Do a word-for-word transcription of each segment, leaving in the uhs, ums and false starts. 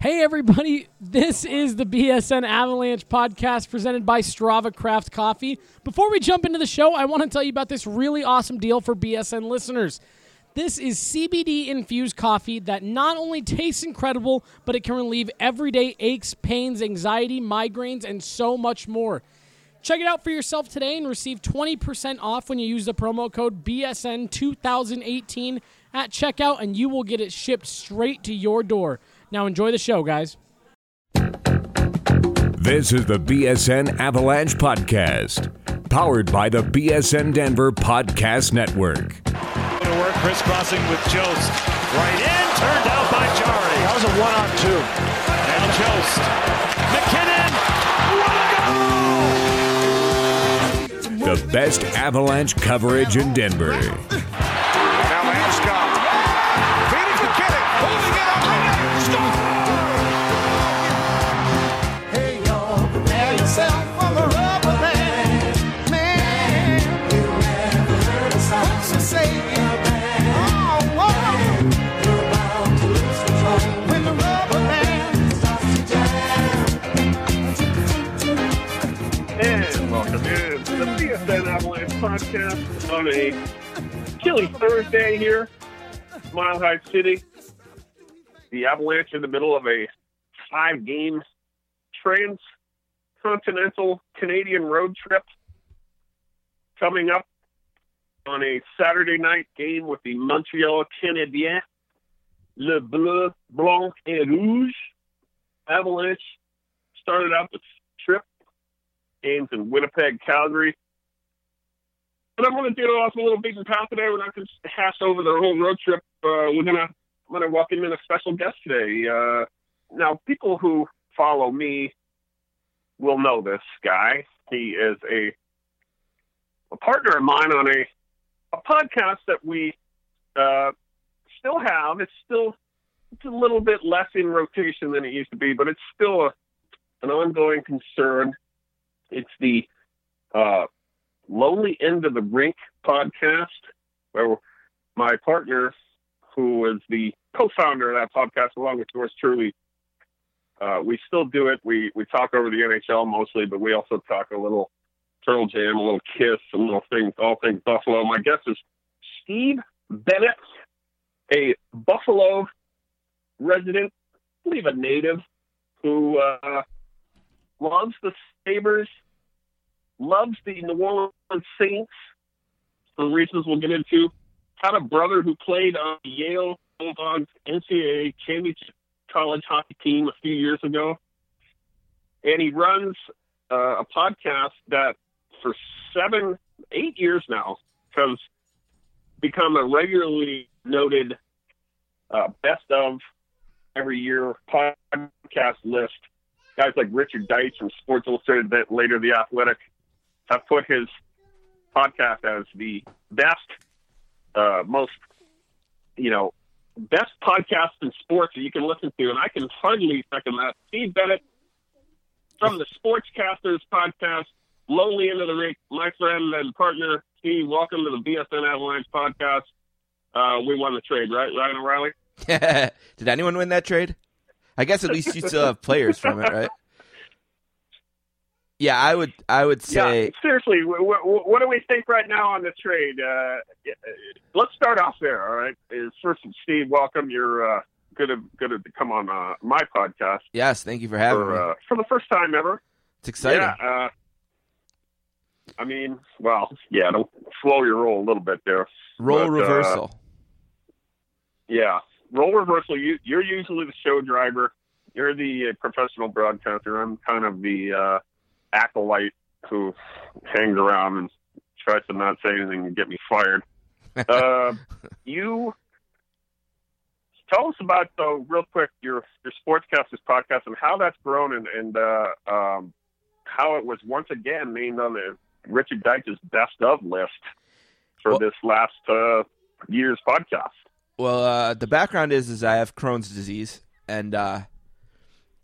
Hey, everybody. This is the B S N Avalanche podcast presented by Strava Craft Coffee. Before we jump into the show, I want to tell you about this really awesome deal for B S N listeners. This is C B D-infused coffee that not only tastes incredible, but it can relieve everyday aches, pains, anxiety, migraines, and so much more. Check it out for yourself today and receive twenty percent off when you use the promo code B S N twenty eighteen at checkout, and you will get it shipped straight to your door. Now enjoy the show, guys. This is the B S N Avalanche Podcast, powered by the B S N Denver Podcast Network. To work, crisscrossing with Jost. Right in, turned out by Jari. That was a one-on-two. And Jost. McKinnon. What a goal! The best Avalanche coverage in Denver. Avalanche podcast on a chilly Thursday here, Mile High City. The Avalanche in the middle of a five-game transcontinental Canadian road trip coming up on a Saturday night game with the Montreal Canadiens, Le Bleu, Blanc, et Rouge. Avalanche started out the trip, games in Winnipeg, Calgary. But I'm going to do it off a little beaten path today. We're not going to hash over the whole road trip. Uh, we're going to I'm going to welcome in a special guest today. Uh, now, people who follow me will know this guy. He is a a partner of mine on a, a podcast that we uh, still have. It's still it's a little bit less in rotation than it used to be, but it's still a, an ongoing concern. It's the uh, Lonely End of the Rink podcast, where my partner, who is the co-founder of that podcast, along with yours truly, uh, we still do it. We we talk over the N H L mostly, but we also talk a little Pearl Jam, a little Kiss, a little things, all things Buffalo. My guest is Steve Bennett, a Buffalo resident, I believe a native, who uh, loves the Sabres, loves the New Orleans Saints, for reasons we'll get into. Had a brother who played on the Yale Bulldogs N C double A championship college hockey team a few years ago. And he runs uh, a podcast that for seven, eight years now has become a regularly noted uh, best of every year podcast list. Guys like Richard Deitch from Sports Illustrated, that later The Athletic, have put his podcast as the best, uh, most, you know, best podcast in sports that you can listen to. And I can hardly second that. Steve Bennett from the Sportscasters podcast, Lonely End of the Rink, my friend and partner. Steve, welcome to the B S N Avalanche podcast. Uh, we won the trade, right, Ryan O'Reilly? Did anyone win that trade? I guess at least you still have players from it, right? Yeah, I would. I would say. Yeah, seriously, what, what, what do we think right now on the trade? Uh, let's start off there. All right. First, Steve, welcome. You're uh, good of good of, to come on uh, my podcast. Yes, thank you for having for, me. Uh, for the first time ever. It's exciting. Yeah, uh, I mean, well, yeah, don't slow your roll a little bit there. Roll but, reversal. Uh, yeah, roll reversal. You, you're usually the show driver. You're the professional broadcaster. I'm kind of the uh, acolyte who hangs around and tries to not say anything and get me fired. Uh, you tell us about, though, real quick, your your Sportscasters podcast and how that's grown and, and uh, um, how it was once again named on the Richard Deitch's best of list for well, this last uh, year's podcast. Well, uh, the background is is I have Crohn's disease, and uh,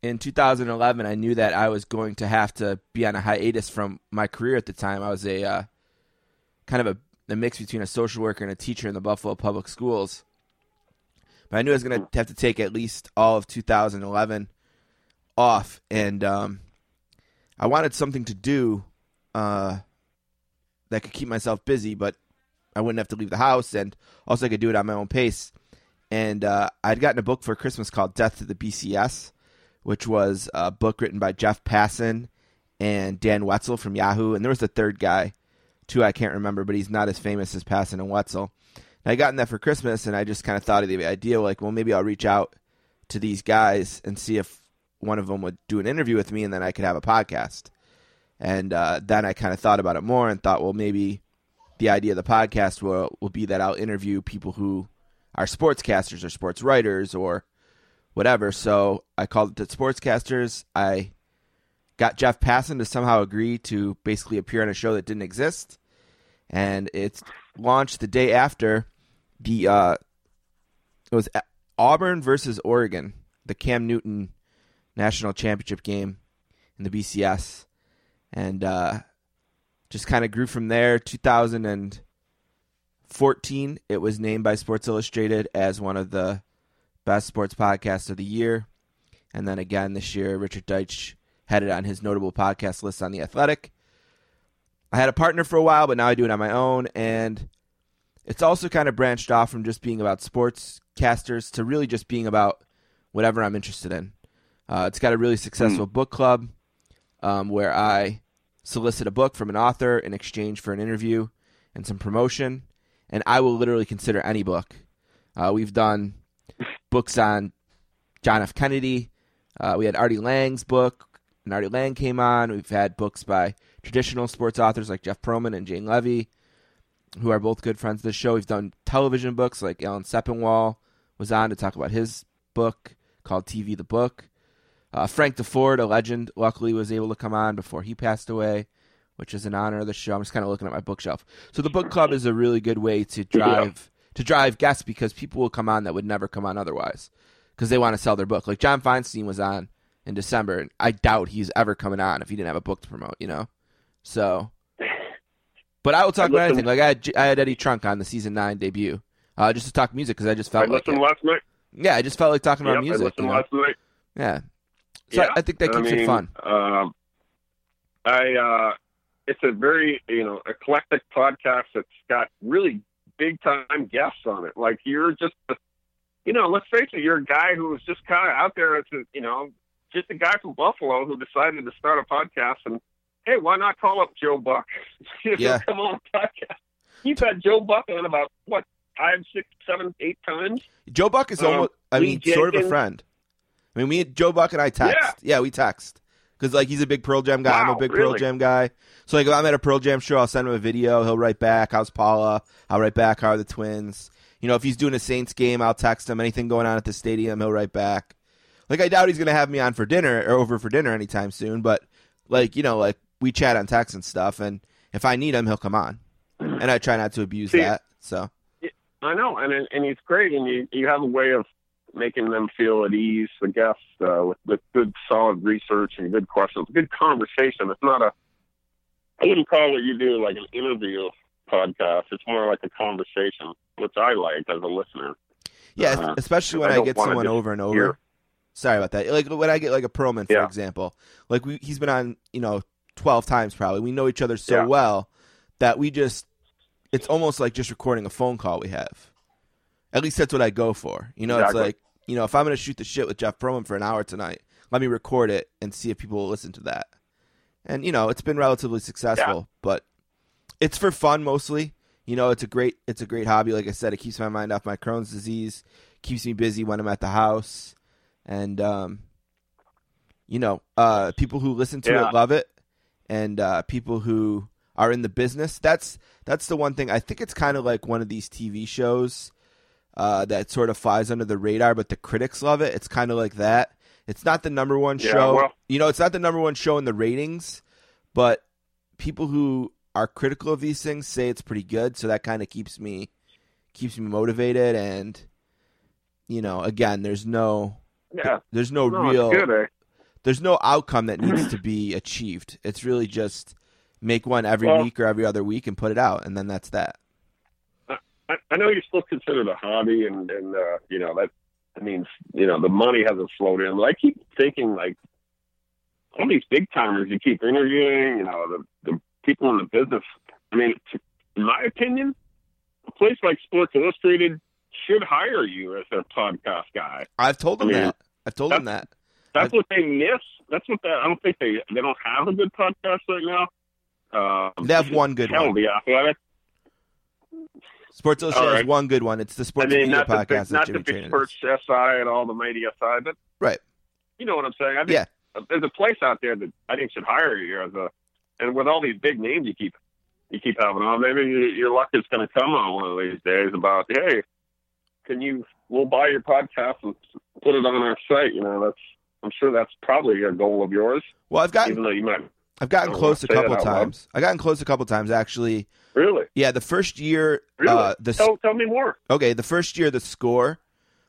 in two thousand eleven, I knew that I was going to have to be on a hiatus from my career at the time. I was a uh, kind of a, a mix between a social worker and a teacher in the Buffalo Public Schools, but I knew I was going to have to take at least all of two thousand eleven off, and um, I wanted something to do uh, that could keep myself busy, but I wouldn't have to leave the house, and also I could do it on my own pace. And uh, I'd gotten a book for Christmas called Death to the B C S, which was a book written by Jeff Passan and Dan Wetzel from Yahoo. And there was a third guy, too, I can't remember, but he's not as famous as Passan and Wetzel. And I gotten that for Christmas, and I just kind of thought of the idea, like, well, maybe I'll reach out to these guys and see if one of them would do an interview with me, and then I could have a podcast. And uh, then I kind of thought about it more and thought, well, maybe the idea of the podcast will, will be that I'll interview people who are sportscasters or sports writers or whatever. So I called it the Sportscasters. I got Jeff Passan to somehow agree to basically appear on a show that didn't exist. And it's launched the day after the, uh, it was Auburn versus Oregon, the Cam Newton National Championship game in the B C S. And, uh, just kind of grew from there. two thousand fourteen, it was named by Sports Illustrated as one of the best sports podcasts of the year. And then again this year, Richard Deitch had it on his notable podcast list on The Athletic. I had a partner for a while, but now I do it on my own. And it's also kind of branched off from just being about sportscasters to really just being about whatever I'm interested in. Uh, it's got a really successful mm. book club um, where I solicit a book from an author in exchange for an interview and some promotion, and I will literally consider any book. Uh, we've done books on John F. Kennedy. Uh, we had Artie Lang's book, and Artie Lang came on. We've had books by traditional sports authors like Jeff Perlman and Jane Levy, who are both good friends of the show. We've done television books like Alan Sepinwall was on to talk about his book called T V the Book. Uh, Frank DeFord, a legend, luckily was able to come on before he passed away, which is an honor of the show. I'm just kind of looking at my bookshelf. So the book club is a really good way to drive yeah. to drive guests because people will come on that would never come on otherwise because they want to sell their book. Like John Feinstein was on in December, and I doubt he's ever coming on if he didn't have a book to promote, you know? So, but I will talk I about anything. Like I had, I had Eddie Trunk on the season nine debut uh, just to talk music because I just felt I like listened last night. Yeah, I just felt like talking yep, about music. I listened you know? last night. Yeah. So yeah, I think that keeps I mean, it fun. Um, I uh, it's a very you know eclectic podcast that's got really big time guests on it. Like you're just a, you know let's face it, you're a guy who was just kind of out there as a, you know just a guy from Buffalo who decided to start a podcast and hey, why not call up Joe Buck? yeah, come on podcast. You've had Joe Buck on about what five, six, seven, eight times. Joe Buck is um, almost I mean Jenkins, sort of a friend. I mean, we Joe Buck and I text. Yeah, yeah we text. Because, like, he's a big Pearl Jam guy. Wow, I'm a big really? Pearl Jam guy. So, like, if I'm at a Pearl Jam show, I'll send him a video. He'll write back, how's Paula? I'll write back, how are the twins? You know, if he's doing a Saints game, I'll text him. Anything going on at the stadium, he'll write back. Like, I doubt he's going to have me on for dinner or over for dinner anytime soon. But, like, you know, like, we chat on text and stuff. And if I need him, he'll come on. And I try not to abuse See, that. So I know. And and he's great. And you, you have a way of making them feel at ease, the guests, uh, with, with good, solid research and good questions, good conversation. It's not a, I wouldn't call what you do like an interview podcast. It's more like a conversation, which I like as a listener. Yeah, uh, especially when I, I get someone over and over. Hear. Sorry about that. Like when I get like a Perlman, for yeah. example, like we, he's been on, you know, twelve times probably. We know each other so yeah. well that we just, it's almost like just recording a phone call we have. At least that's what I go for. You know, exactly. It's like, you know, if I'm going to shoot the shit with Jeff Perlman for an hour tonight, let me record it and see if people will listen to that. And, you know, it's been relatively successful, yeah. but it's for fun mostly. You know, it's a great it's a great hobby. Like I said, it keeps my mind off my Crohn's disease, keeps me busy when I'm at the house. And, um, you know, uh, people who listen to yeah. it love it. And uh, people who are in the business, that's that's the one thing. I think it's kind of like one of these T V shows uh, that sort of flies under the radar, but the critics love it. It's kind of like that. It's not the number one yeah, show. Well, you know, it's not the number one show in the ratings, but people who are critical of these things say it's pretty good. So that kind of keeps me keeps me motivated. And, you know, again, there's no yeah. there's no, no real it's good, eh? There's no outcome that needs to be achieved. It's really just make one every well, week or every other week and put it out, and then that's that. I, I know you're still considered a hobby, and, and uh, you know, that I mean, you know, the money hasn't flowed in. But I keep thinking, like, all these big-timers you keep interviewing, you know, the, the people in the business. I mean, in my opinion, a place like Sports Illustrated should hire you as their podcast guy. I've told them I mean, that. I've told them that. That's what they miss. That's what they, I don't think they they don't have a good podcast right now. Uh, they have one good one. The Athletic. Sports Illustrated right. has one good one. It's the Sports I mean, Media Podcast. The, not the big Sports S I and all the media side, but right. You know what I'm saying? I think yeah. There's a place out there that I think should hire you as a. And with all these big names you keep you keep having on, maybe your luck is going to come on one of these days. About hey, can you? We'll buy your podcast and put it on our site. You know that's. I'm sure that's probably a goal of yours. Well, I've gotten, even though you might, I've gotten close a couple times. I've gotten close a couple times, actually. Really? Yeah, the first year. Really? Uh, the, tell, tell me more. Okay, the first year, the Score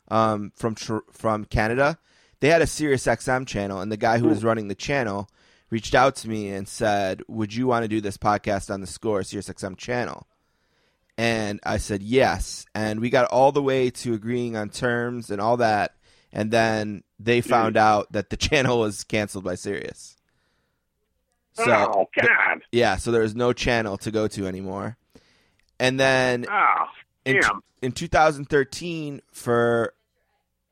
um, from from Canada, they had a SiriusXM channel, and the guy who mm. was running the channel reached out to me and said, "Would you want to do this podcast on the Score SiriusXM channel?" And I said yes, and we got all the way to agreeing on terms and all that. And then they found out that the channel was canceled by Sirius. So, oh, God. Th- yeah, so there was no channel to go to anymore. And then oh, in, t- in two thousand thirteen, for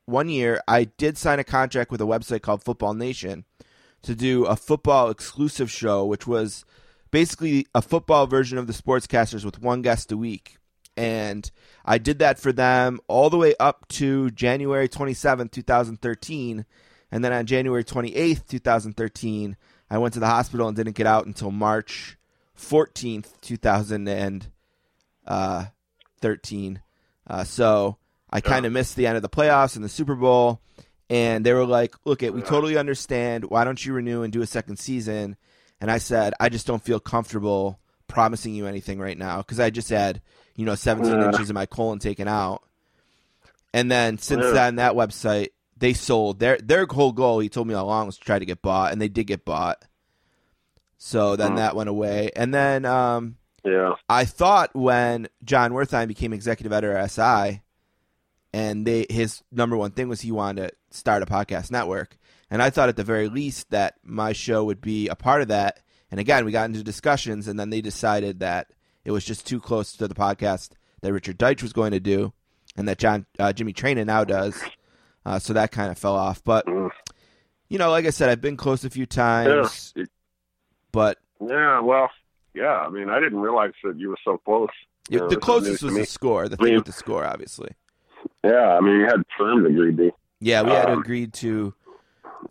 one year, I did sign a contract with a website called Football Nation to do a football exclusive show, which was basically a football version of the Sportscasters with one guest a week. And I did that for them all the way up to January twenty-seventh, twenty thirteen. And then on January twenty-eighth, twenty thirteen, I went to the hospital and didn't get out until March fourteenth, twenty thirteen. Uh, so I kind of missed the end of the playoffs and the Super Bowl. And they were like, look, it, we totally understand. Why don't you renew and do a second season? And I said, I just don't feel comfortable promising you anything right now because I just had – you know, seventeen yeah. inches of my colon taken out. And then since yeah. then, that website, they sold. Their their whole goal, he told me all along, was to try to get bought, and they did get bought. So then oh. that went away. And then um, yeah. I thought when John Wertheim became executive editor at S I, and they his number one thing was he wanted to start a podcast network. And I thought at the very least that my show would be a part of that. And again, we got into discussions, and then they decided that it was just too close to the podcast that Richard Deitch was going to do and that John uh, Jimmy Trainin now does. Uh, so that kind of fell off. But, you know, like I said, I've been close a few times. Yeah. But yeah, well, yeah. I mean, I didn't realize that you were so close. It, know, the closest was the Score, the I mean, thing with the Score, obviously. Yeah, I mean, you had terms agreed to. Yeah, we um, had agreed to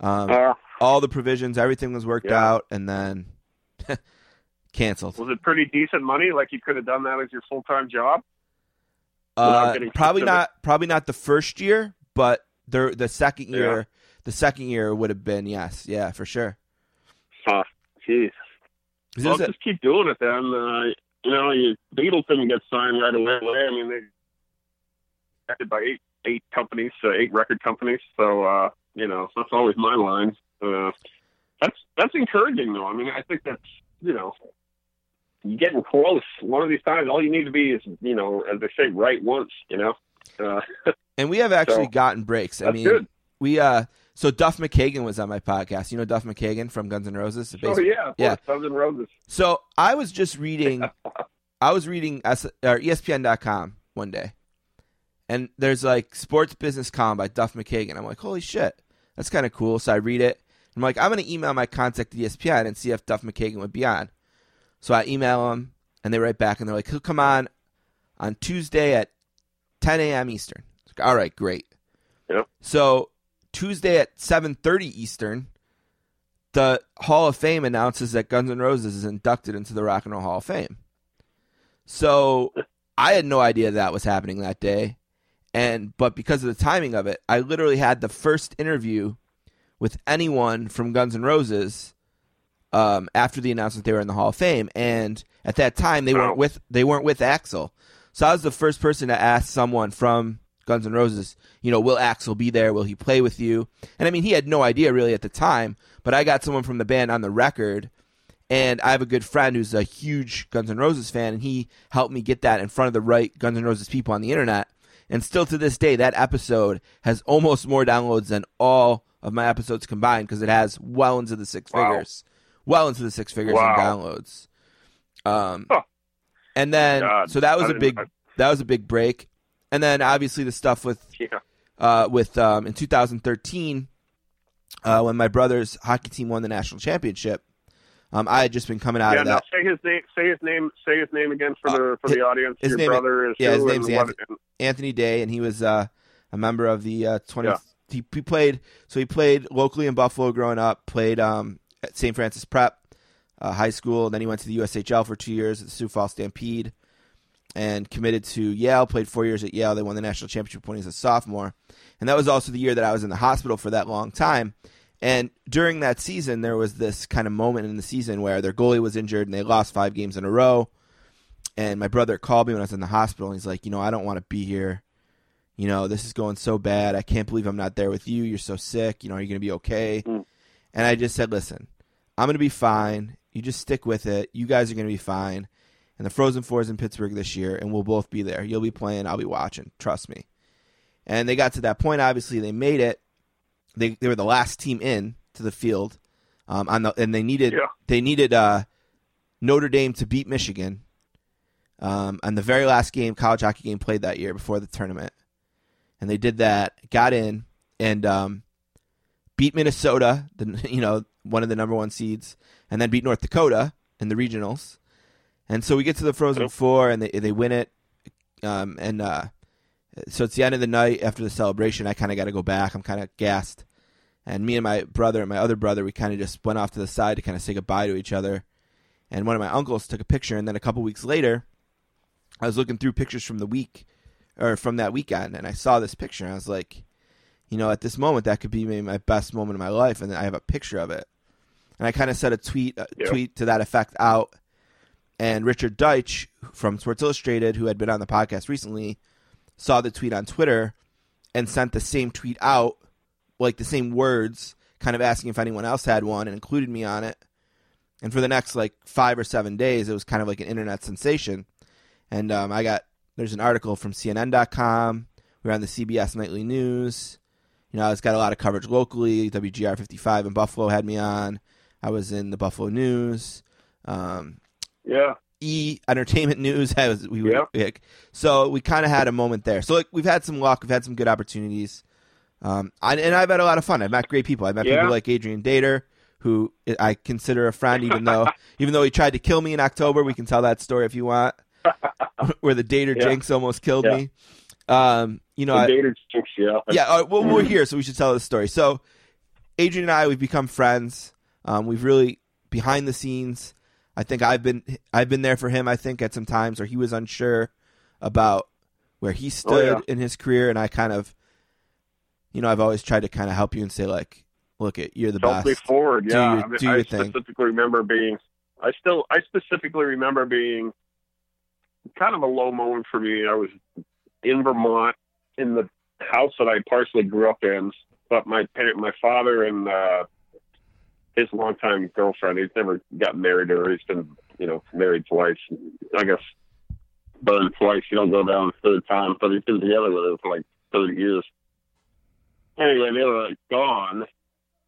um, uh, all the provisions. Everything was worked yeah. out. And then... canceled. Was it pretty decent money? Like you could have done that as your full-time job? Uh, probably not. Probably not the first year, but the the second year, yeah. the second year would have been yes, yeah, for sure. Huh. Jeez. Well, just keep doing it, then. Uh, you know, your Beatles didn't get signed right away. I mean, they acted by eight eight companies, uh, eight record companies. So uh, you know, that's always my line. Uh, that's that's encouraging, though. I mean, I think that's you know. You're getting close. One of these times, all you need to be is, you know, as they say, right once, you know. Uh, and we have actually so, gotten breaks. I mean, good. we uh, so Duff McKagan was on my podcast. You know Duff McKagan from Guns N' Roses. Oh yeah, of yeah, Guns N' Roses. So I was just reading, I was reading S- or E S P N dot com one day, And there's like Sports Business Column by Duff McKagan. I'm like, holy shit, that's kind of cool. So I read it. I'm like, I'm going to email my contact at E S P N and see if Duff McKagan would be on. So I email him, and they write back, and they're like, he'll come on on Tuesday at ten a.m. Eastern. Like, all right, great. Yep. So Tuesday at seven thirty Eastern, the Hall of Fame announces that Guns N' Roses is inducted into the Rock and Roll Hall of Fame. So I had no idea that was happening that day. And but because of the timing of it, I literally had the first interview with anyone from Guns N' Roses um, after the announcement they were in the Hall of Fame. And at that time, they weren't with they weren't with Axl. So I was the first person to ask someone from Guns N' Roses, you know, will Axl be there? Will he play with you? And I mean, he had no idea really at the time, but I got someone from the band on the record. And I have a good friend who's a huge Guns N' Roses fan, and he helped me get that in front of the right Guns N' Roses people on the internet. And still to this day, that episode has almost more downloads than all of my episodes combined because it has well into the six wow. figures, well into the six figures wow. in downloads. Um, huh. And then, God. so that was I a big, I... that was a big break. And then obviously the stuff with, yeah. uh, with um, in two thousand thirteen, uh, when my brother's hockey team won the national championship. Um, I had just been coming out yeah, of that. No, say his name. Say his name. Say his name again for the uh, for his, the audience. His Your name, brother is yeah. His name's Anthony, Anthony Day, and he was uh, a member of the uh, twenty. Yeah. He, he played. So he played locally in Buffalo growing up. Played um, at Saint Francis Prep uh, High School, and then he went to the U S H L for two years at the Sioux Falls Stampede, and committed to Yale. Played four years at Yale. They won the national championship when he was a sophomore, and that was also the year that I was in the hospital for that long time. And during that season, there was this kind of moment in the season where their goalie was injured and they lost five games in a row. And my brother called me when I was in the hospital, and he's like, you know, I don't want to be here. You know, this is going so bad. I can't believe I'm not there with you. You're so sick. You know, are you going to be okay? Mm. And I just said, listen, I'm going to be fine. You just stick with it. You guys are going to be fine. And the Frozen Four is in Pittsburgh this year, and we'll both be there. You'll be playing. I'll be watching. Trust me. And they got to that point. Obviously, they made it. They they were the last team in to the field, um, on the and they needed yeah. they needed uh, Notre Dame to beat Michigan, um, on the very last game college hockey game played that year before the tournament, and they did that, got in, and um, beat Minnesota, the you know one of the number one seeds, and then beat North Dakota in the regionals, and so we get to the Frozen oh. Four and they they win it, um, and. Uh, So it's the end of the night after the celebration. I kind of got to go back. I'm kind of gassed. And me and my brother and my other brother, we kind of just went off to the side to kind of say goodbye to each other. And one of my uncles took a picture. And then a couple weeks later, I was looking through pictures from the week or from that weekend. And I saw this picture. And I was like, you know, at this moment, that could be maybe my best moment of my life. And then I have a picture of it. And I kind of set a tweet, a yeah. tweet to that effect out. And Richard Deitch from Sports Illustrated, who had been on the podcast recently, saw the tweet on Twitter and sent the same tweet out, like the same words, kind of asking if anyone else had one and included me on it. And for the next like five or seven days, it was kind of like an internet sensation. And um, I got, there's an article from C N N dot com. We were on the C B S Nightly News. You know, it's got a lot of coverage locally. W G R fifty-five in Buffalo had me on. I was in the Buffalo News. Um, yeah. E! Entertainment News. I was, we were yeah. So we kind of had a moment there. So like, we've had some luck. We've had some good opportunities. Um, I, and I've had a lot of fun. I've met great people. I've met yeah. people like Adrian Dater, who I consider a friend, even though even though he tried to kill me in October. We can tell that story if you want, where the Dater yeah. jinx almost killed yeah. me. Um, you know, I, Dater jinx, yeah. Yeah, all right, well, we're here, so we should tell this story. So Adrian and I, we've become friends. Um, we've really, behind the scenes, I think I've been I've been there for him, I think, at some times where he was unsure about where he stood oh, yeah. in his career. And I kind of, you know, I've always tried to kind of help you and say, like, look, it, you're the help best. Help me forward, do yeah. Your, I, mean, do your I thing. specifically remember being – I still – I specifically remember being kind of a low moment for me. I was in Vermont in the house that I partially grew up in, but my my father and uh, – his longtime girlfriend, he's never got married or he's been, you know, married twice. I guess burned twice. You don't go down the third time, but he's been together with her for like thirty years. Anyway, they were like, gone.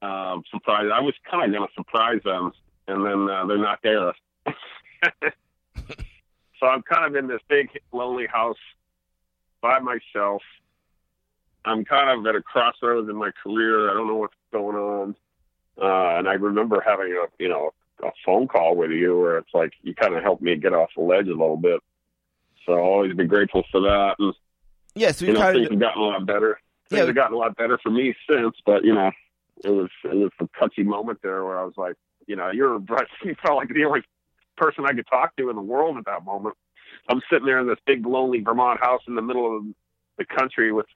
Uh, surprised. I was kind of going to surprise them, and then uh, they're not there. So I'm kind of in this big, lonely house by myself. I'm kind of at a crossroads in my career. I don't know what's going on. Uh, and I remember having a, you know, a phone call with you where it's like, you kind of helped me get off the ledge a little bit. So I'll always be grateful for that. And, yeah, so you know, things have gotten a lot better. Things yeah. have gotten a lot better for me since, but, you know, it was, it was a touchy moment there where I was like, you know, you're you felt like the only person I could talk to in the world at that moment. I'm sitting there in this big, lonely Vermont house in the middle of the country with,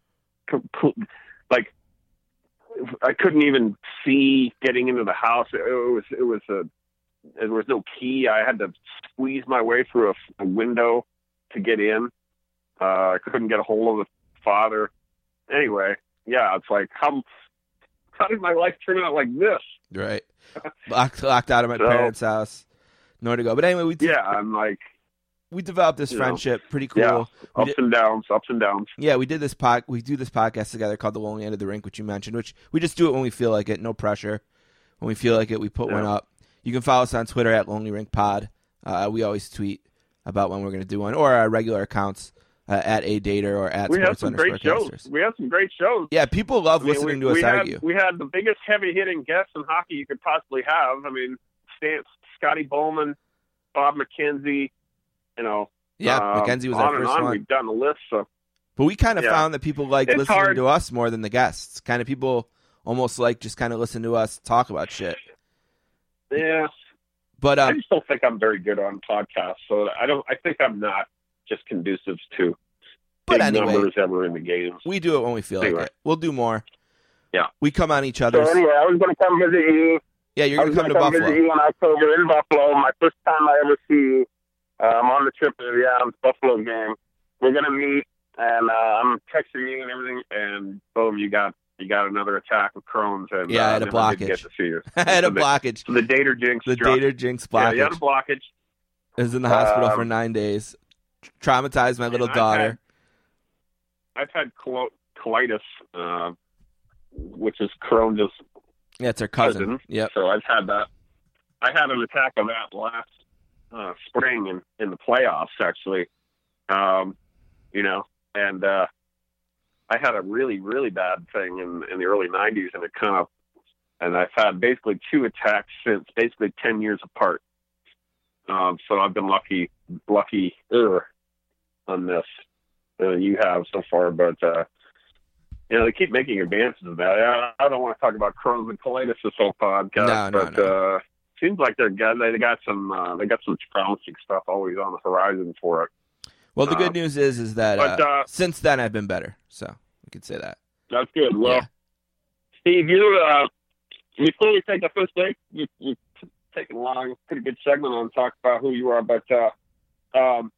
like, I couldn't even see getting into the house. It was, it was a, there was no key. I had to squeeze my way through a, a window to get in. Uh, I couldn't get a hold of the father. Anyway, yeah, it's like, how, how did my life turn out like this? Right. Locked, locked out of my so, parents' house. Nowhere to go. But anyway, we de- yeah, I'm like, we developed this friendship. Know, pretty cool. Yeah, ups did, and downs, ups and downs. Yeah, we did this pod. We do this podcast together called The Lonely End of the Rink, which you mentioned. Which we just do it when we feel like it. No pressure. When we feel like it, we put yeah. one up. You can follow us on Twitter at Lonely Rink Pod. Uh, we always tweet about when we're going to do one, or our regular accounts uh, at A Dater or at we Sports Underscore Casters. We have some great shows. We have some great shows. Yeah, people love I mean, listening we, to us we argue. Had, we had the biggest heavy hitting guests in hockey you could possibly have. I mean, Stan, Scotty Bowman, Bob McKenzie, you know. Yeah, uh, McKenzie was our first on. one. We've done the list. So. But we kind of yeah. found that people like it's listening hard. to us more than the guests. Kind of people almost like just kind of listen to us talk about shit. Yeah. But um, I just don't think I'm very good on podcasts, so I don't. I think I'm not just conducive to but big anyway, numbers ever in the game. We do it when we feel anyway. like it. We'll do more. Yeah, we come on each other. So anyway, I was going to come visit you. Yeah, you're going to come to Buffalo. I was going to come visit you in October in Buffalo. My first time I ever see you. Uh, I'm on the trip to the Adams Buffalo game. We're going to meet, and uh, I'm texting you and everything. And boom, you got you got another attack with Crohn's. And, yeah, uh, I had a blockage. I didn't get to see you. I had so a the, blockage. So the Dater Jinx. The dropped. Dater Jinx blockage. Yeah, you had a blockage. I was in the hospital um, for nine days. Traumatized my little I've daughter. Had, I've had col- colitis, uh, which is Crohn's. Yeah, it's her cousin. cousin. Yep. So I've had that. I had an attack of that last uh, spring in, in the playoffs, actually. Um, you know, and uh, I had a really, really bad thing in, in the early nineties, and it kind of, and I've had basically two attacks since, basically ten years apart. Um, so I've been lucky, lucky on this. Uh, you have so far, but. Uh, You know, they keep making advances in that. I don't want to talk about Crohn's and colitis this whole podcast, no, no, but no. Uh, seems like they're got they got some uh, they got some promising stuff always on the horizon for it. Well, the um, good news is is that but, uh, uh, since then I've been better, so we could say that. That's good. Well, yeah. Steve, you uh, before we take the first break, you you taking a long, pretty good segment on talk about who you are, but uh, um.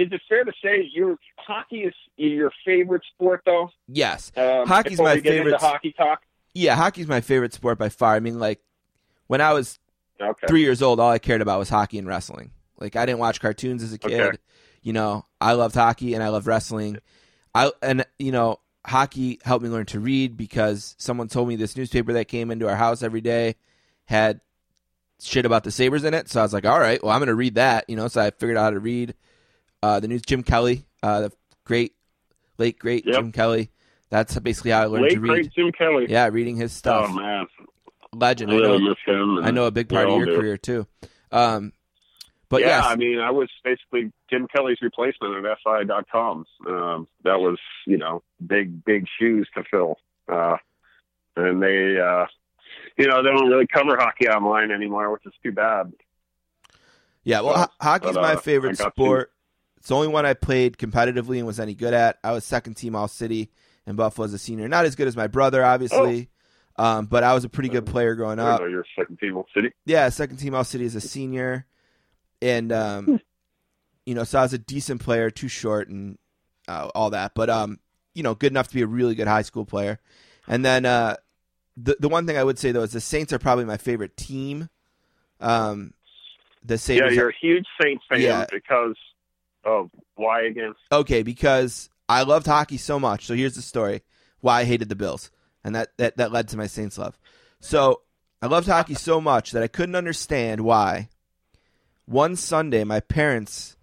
Is it fair to say your hockey is your favorite sport, though? Yes, um, hockey's my favorite. Into hockey talk. Yeah, hockey's my favorite sport by far. I mean, like when I was okay. three years old, all I cared about was hockey and wrestling. Like I didn't watch cartoons as a kid. Okay. You know, I loved hockey and I loved wrestling. I and you know, hockey helped me learn to read because someone told me this newspaper that came into our house every day had shit about the Sabres in it. So I was like, all right, well, I'm going to read that. You know, so I figured out how to read. Uh, the news, Jim Kelly, uh, the great, late, great yep. Jim Kelly. That's basically how I learned late, to read. Late, great Jim Kelly. Yeah, reading his stuff. Oh, man. Legend. I, I, know, him I know a big part of your do. career, too. Um, but Yeah, yes. I mean, I was basically Jim Kelly's replacement at S I dot com. Um, that was, you know, big, big shoes to fill. Uh, and they, uh, you know, they don't really cover hockey online anymore, which is too bad. Yeah, well, so, hockey's but, uh, my favorite sport. You. It's the only one I played competitively and was any good at. I was second team All-City in Buffalo as a senior. Not as good as my brother, obviously, oh. um, but I was a pretty good player growing up. You're second team All-City? Yeah, second team All-City as a senior. And, um, you know, so I was a decent player, too short and uh, all that. But, um, you know, good enough to be a really good high school player. And then uh, the the one thing I would say, though, is the Saints are probably my favorite team. Um, the Sabres. Yeah, you're a huge Saints fan yeah. because – Oh, why again? Okay, because I loved hockey so much. So here's the story why I hated the Bills, and that, that, that led to my Saints love. So I loved hockey so much that I couldn't understand why one Sunday my parents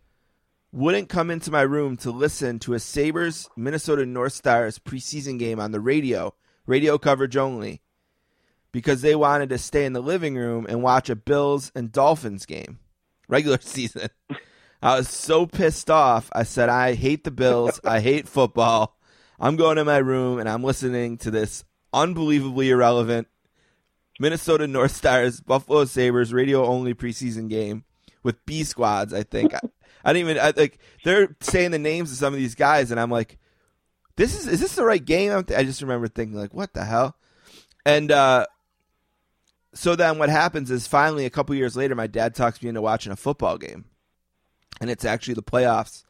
wouldn't come into my room to listen to a Sabres Minnesota North Stars preseason game on the radio, radio coverage only, because they wanted to stay in the living room and watch a Bills and Dolphins game, regular season. I was so pissed off. I said, I hate the Bills. I hate football. I'm going to my room and I'm listening to this unbelievably irrelevant Minnesota North Stars Buffalo Sabres radio only preseason game with B squads. I think I, I didn't even I, like they're saying the names of some of these guys, and I'm like, this is is this the right game? I just remember thinking like, what the hell? And uh, so then what happens is finally a couple years later, my dad talks me into watching a football game, and it's actually the playoffs.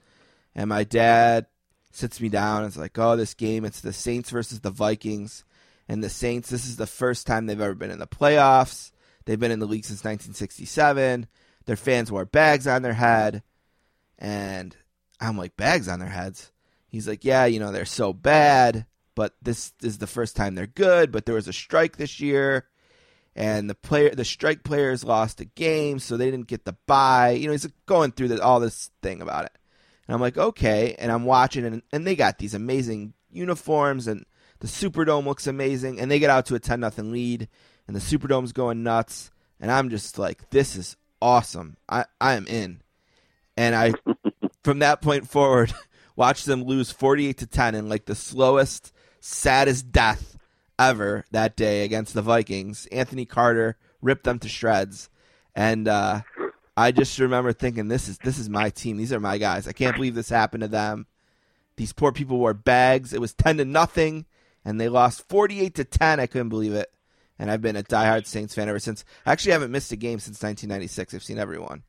And my dad sits me down and is like, "Oh, this game, it's the Saints versus the Vikings, and the Saints. This is the first time they've ever been in the playoffs. They've been in the league since nineteen sixty-seven. Their fans wore bags on their head." And I'm like, bags on their heads? He's like, yeah, you know, they're so bad, but this is the first time they're good. But there was a strike this year, and the player, the strike players lost a game, so they didn't get the bye. You know, he's going through the, all this thing about it. And I'm like, okay. And I'm watching, and, and they got these amazing uniforms, and the Superdome looks amazing, and they get out to a ten nothing lead, and the Superdome's going nuts. And I'm just like, this is awesome. I, I am in. And I, from that point forward, watched them lose forty-eight to ten in like the slowest, saddest death ever that day against the Vikings. Anthony Carter ripped them to shreds. And uh, I just remember thinking, this is this is my team. These are my guys. I can't believe this happened to them. These poor people wore bags. It was ten to nothing, and they lost forty-eight to ten. I couldn't believe it. And I've been a diehard Saints fan ever since. I actually haven't missed a game since nineteen ninety-six. I've seen everyone.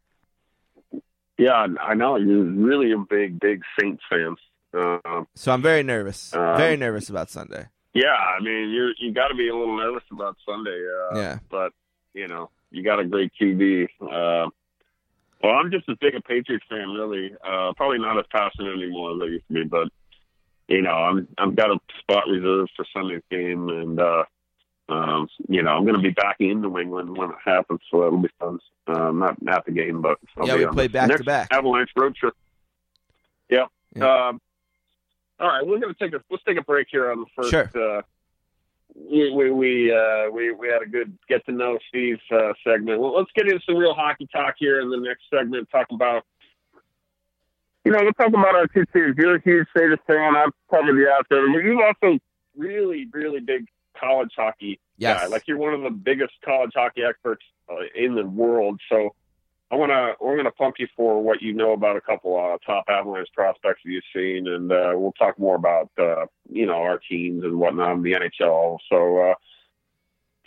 Yeah, I know. You're really a big, big Saints fan. Uh, so I'm very nervous. Uh, very nervous about Sunday. Yeah, I mean, you you got to be a little nervous about Sunday. Uh, yeah. But, you know, you got a great Q B. Uh, well, I'm just as big a Patriots fan, really. Uh, probably not as passionate anymore as I used to be. But, you know, I'm, I've got a spot reserved for Sunday's game. And, uh, um, you know, I'm going to be back in New England when it happens. So that'll be fun. Um, not at the game, but I'll yeah, we play back Next to back. Avalanche road trip. Yeah. yeah. Um, all right, we're going to take a let's take a break here on the first. Sure. Uh, we we we, uh, we we had a good get to know Steve uh, segment. Well, let's get into some real hockey talk here in the next segment. Talk about you know let's talk about our two teams. You're a huge Sabres fan. I've covered the outfield, but you've also really really big college hockey. Yes. Yeah, like you're one of the biggest college hockey experts uh, in the world. So I want to, we're going to pump you for what you know about a couple of top Avalanche prospects that you've seen. And uh, we'll talk more about, uh, you know, our teams and whatnot in the N H L. So uh,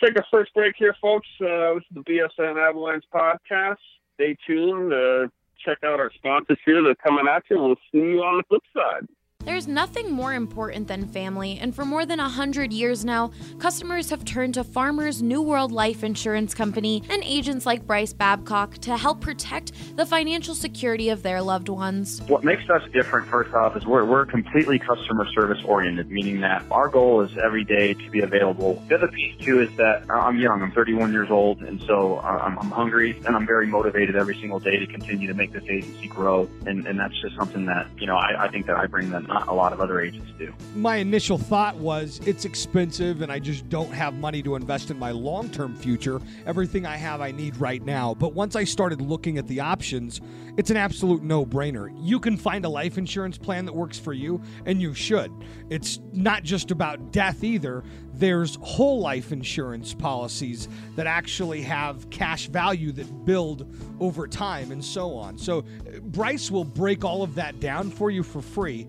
take a first break here, folks. Uh, this is the B S N Avalanche podcast. Stay tuned. Uh, check out our sponsors here. They're coming at you. We'll see you on the flip side. There's nothing more important than family, and for more than one hundred years now, customers have turned to Farmers New World Life Insurance Company and agents like Bryce Babcock to help protect the financial security of their loved ones. What makes us different, first off, is we're, we're completely customer service oriented, meaning that our goal is every day to be available. The other piece, too, is that I'm young. I'm thirty-one years old, and so I'm, I'm hungry, and I'm very motivated every single day to continue to make this agency grow, and, and that's just something that, you know, I, I think that I bring them. Not a lot of other agents do. My initial thought was it's expensive and I just don't have money to invest in my long-term future. Everything I have I need right now. But once I started looking at the options, it's an absolute no-brainer. You can find a life insurance plan that works for you, and you should. It's not just about death either. There's whole life insurance policies that actually have cash value that build over time and so on. So Bryce will break all of that down for you for free.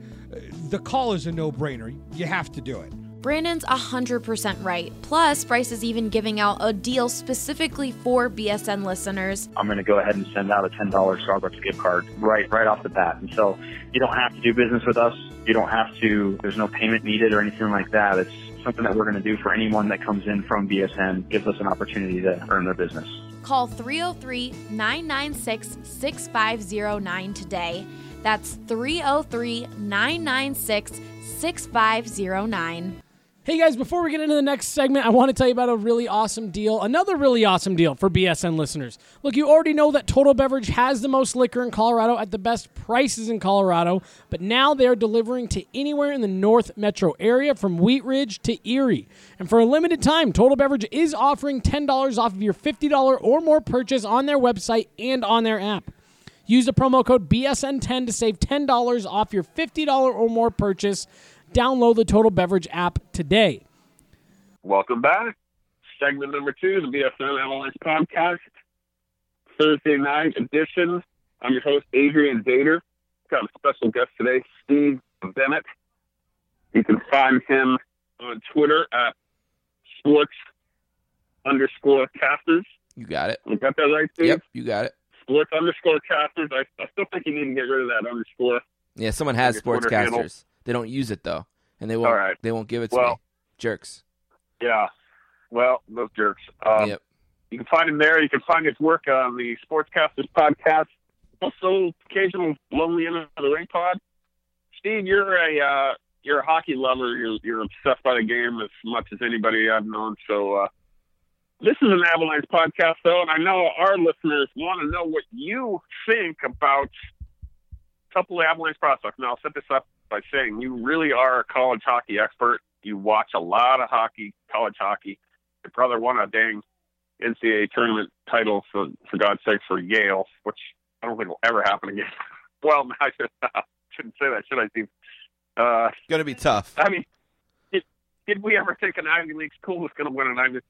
The call is a no-brainer. You have to do it. Brandon's one hundred percent right. Plus, Bryce is even giving out a deal specifically for B S N listeners. I'm going to go ahead and send out a ten dollars Starbucks gift card right right off the bat. And so you don't have to do business with us. You don't have to. There's no payment needed or anything like that. It's something that we're going to do for anyone that comes in from B S N. Gives us an opportunity to earn their business. Call three oh three, nine nine six, six five oh nine today. That's three oh three, nine nine six, six five oh nine. Hey guys, before we get into the next segment, I want to tell you about a really awesome deal, another really awesome deal for B S N listeners. Look, you already know that Total Beverage has the most liquor in Colorado at the best prices in Colorado, but now they're delivering to anywhere in the North Metro area from Wheat Ridge to Erie. And for a limited time, Total Beverage is offering ten dollars off of your fifty dollars or more purchase on their website and on their app. Use the promo code B S N ten to save ten dollars off your fifty dollars or more purchase. Download the Total Beverage app today. Welcome back. Segment number two of the B S N Avalanche podcast, Thursday night edition. I'm your host, Adrian Dater. Got a special guest today, Steve Bennett. You can find him on Twitter at sports underscore casters. You got it. You got that right, Steve? Yep, you got it. Sports underscore casters. I, I still think you need to get rid of that underscore. Yeah, someone has sports casters. Handle. They don't use it, though, and they won't, right. they won't give it to well, me. Jerks. Yeah. Well, those jerks. Um, yep. You can find him there. You can find his work on the Sportscasters podcast. Also, occasional Lonely End of the Rink pod. Steve, you're a uh, you're a hockey lover. You're, you're obsessed by the game as much as anybody I've known. So uh, this is an Avalanche podcast, though, and I know our listeners want to know what you think about a couple of Avalanche prospects. Now, I'll set this up by saying you really are a college hockey expert. You watch a lot of hockey, college hockey. Your brother won a dang N C double A tournament title, for, for God's sake, for Yale, which I don't think will ever happen again. Well, I should, uh, shouldn't say that, should I, Steve? Uh, it's going to be tough. I mean, did, did we ever think an Ivy League school was going to win an Ivy League?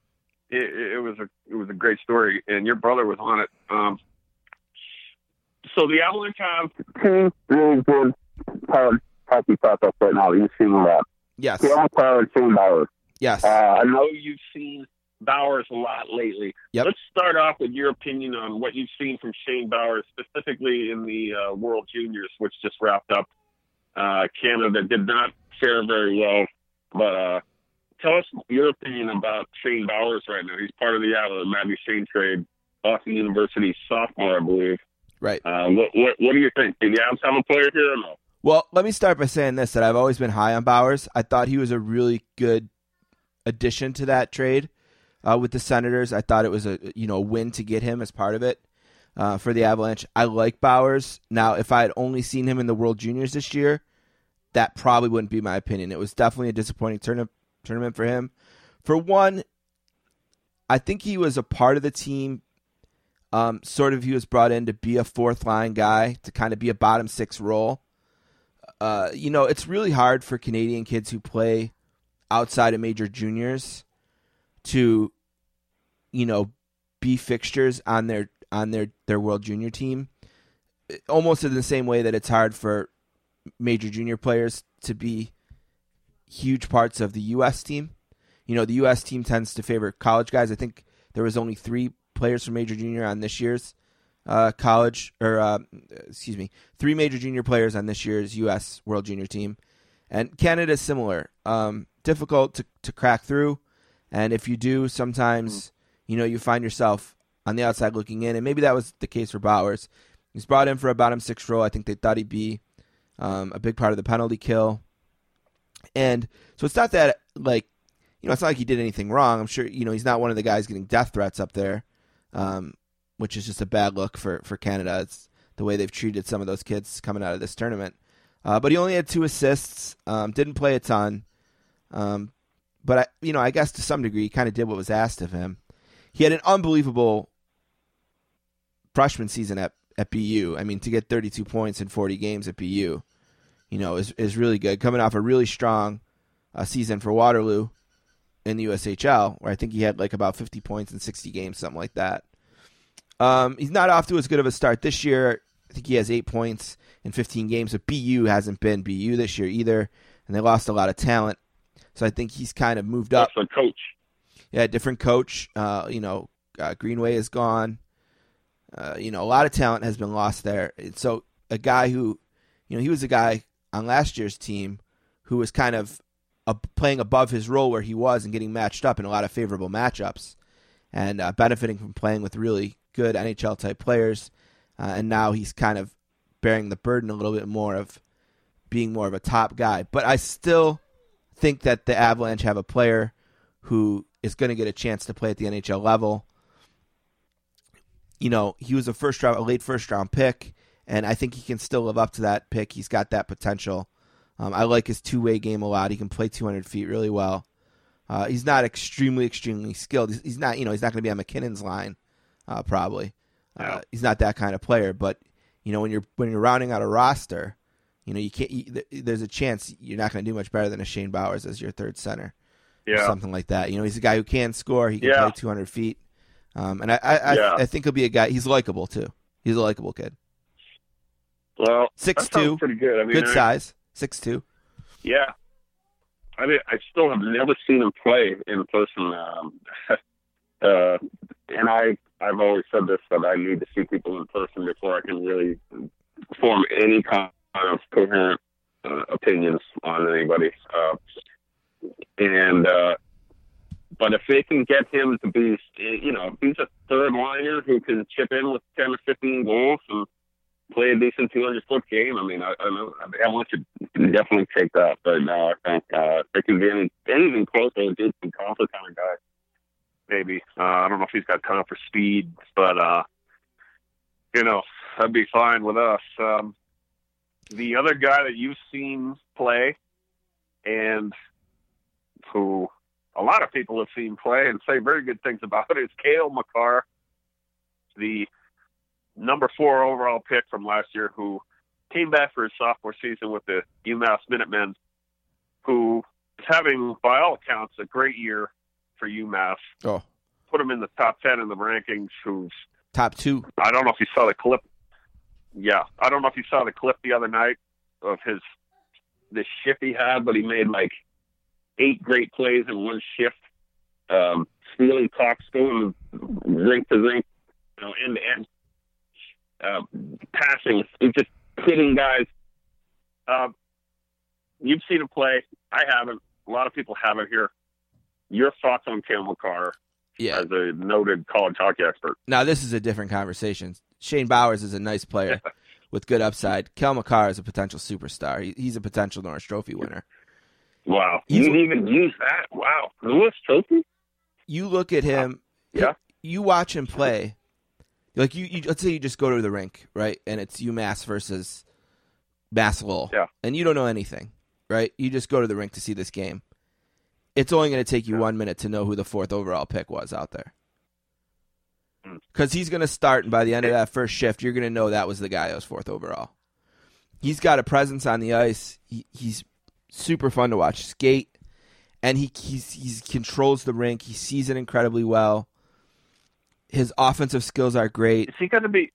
It, it, was a, it was a great story, and your brother was on it. Um, so the Avalanche have two really good college hockey prospects right now. You've seen a lot. Yes. Cale Makar and Shane Bowers. Yes. Uh, I know you've seen Bowers a lot lately. Yep. Let's start off with your opinion on what you've seen from Shane Bowers, specifically in the uh, World Juniors, which just wrapped up. Uh, Canada did not fare very well. But uh, tell us your opinion about Shane Bowers right now. He's part of the Avalanche Maddie Shane trade, Boston University sophomore, I believe. Right. Uh, what, what, what do you think? Do the Avs have a player here or no? Well, let me start by saying this, that I've always been high on Bowers. I thought he was a really good addition to that trade uh, with the Senators. I thought it was a you know win to get him as part of it uh, for the Avalanche. I like Bowers. Now, if I had only seen him in the World Juniors this year, that probably wouldn't be my opinion. It was definitely a disappointing turn- tournament for him. For one, I think he was a part of the team. Um, sort of he was brought in to be a fourth-line guy, to kind of be a bottom six role. Uh, you know, it's really hard for Canadian kids who play outside of major juniors to, you know, be fixtures on their on their, their World Junior team. Almost in the same way that it's hard for major junior players to be huge parts of the U S team. You know, the U S team tends to favor college guys. I think there was only three players from major junior on this year's. Uh, college or uh, excuse me, three major junior players on this year's U S World Junior team, and Canada's similar. Um, difficult to, to crack through, and if you do, sometimes you know you find yourself on the outside looking in, and maybe that was the case for Bowers. He's brought in for a bottom six role. I think they thought he'd be um, a big part of the penalty kill, and so it's not that like you know it's not like he did anything wrong. I'm sure you know he's not one of the guys getting death threats up there. Um, which is just a bad look for, for Canada. It's the way they've treated some of those kids coming out of this tournament. Uh, but he only had two assists, um, didn't play a ton. Um, but, I, you know, I guess to some degree he kind of did what was asked of him. He had an unbelievable freshman season at, at B U. I mean, to get thirty-two points in forty games at B U, you know, is, is really good. Coming off a really strong uh, season for Waterloo in the U S H L, where I think he had like about fifty points in sixty games, something like that. Um, he's not off to as good of a start this year. I think he has eight points in fifteen games, but B U hasn't been B U this year either, and they lost a lot of talent. So I think he's kind of moved up. Different coach. Yeah, different coach. Uh, you know, uh, Greenway is gone. Uh, you know, a lot of talent has been lost there. So a guy who, you know, he was a guy on last year's team who was kind of a, playing above his role where he was and getting matched up in a lot of favorable matchups and uh, benefiting from playing with really good N H L-type players, uh, and now he's kind of bearing the burden a little bit more of being more of a top guy. But I still think that the Avalanche have a player who is going to get a chance to play at the N H L level. You know, he was a first round, a late first round pick, and I think he can still live up to that pick. He's got that potential. Um, I like his two way game a lot. He can play two hundred feet really well. Uh, he's not extremely, extremely skilled. He's not, you know, he's not going to be on McKinnon's line, uh, probably. Uh, no. He's not that kind of player. But you know, when you're when you're rounding out a roster, you know, you can't. You, there's a chance you're not going to do much better than a Shane Bowers as your third center, yeah, or something like that. You know, he's a guy who can score. He can yeah. play two hundred feet, um, and I I, I, yeah. I think he'll be a guy. He's likable too. He's a likable kid. Well, six two, pretty good. I mean, good I mean, size, six two. Yeah. I mean, I still have never seen him play in person, um, uh, and I I've always said this, that I need to see people in person before I can really form any kind of coherent uh, opinions on anybody. Uh, and uh, but if they can get him to be, you know, if he's a third liner who can chip in with ten or fifteen goals and play a decent two hundred foot game. I mean, I, I know I want you to definitely take that, but no, I think uh, there can be any, anything close to a Jason Conklin kind of guy. Maybe uh, I don't know if he's got time for speed, but uh, you know, that'd be fine with us. Um, the other guy that you've seen play, and who a lot of people have seen play and say very good things about, is Cale Makar, the number four overall pick from last year, who came back for his sophomore season with the UMass Minutemen, who is having, by all accounts, a great year for UMass. Oh, put him in the top ten in the rankings. Who's top two? I don't know if you saw the clip. Yeah, I don't know if you saw the clip the other night of his the shift he had, but he made like eight great plays in one shift, um, stealing pucks, going rink to rink, you know, end to end. Uh, passing, just hitting guys. Uh, you've seen him play. I haven't. A lot of people haven't here. Your thoughts on Cale Makar yeah. as a noted college hockey expert? Now, this is a different conversation. Shane Bowers is a nice player with good upside. Cale Makar is a potential superstar. He, he's a potential Norris Trophy winner. Wow. He's, you didn't even use that. Wow. Norris Trophy? You look at him. Yeah. You, you watch him play. Like you, you, let's say you just go to the rink, right? And it's UMass versus Mass Lowell, yeah. And you don't know anything, right? You just go to the rink to see this game. It's only going to take you yeah. one minute to know who the fourth overall pick was out there, because he's going to start, and by the end of that first shift, you're going to know that was the guy that was fourth overall. He's got a presence on the ice. He, he's super fun to watch skate, and he he's, he's controls the rink. He sees it incredibly well. His offensive skills are great. Is he going to be?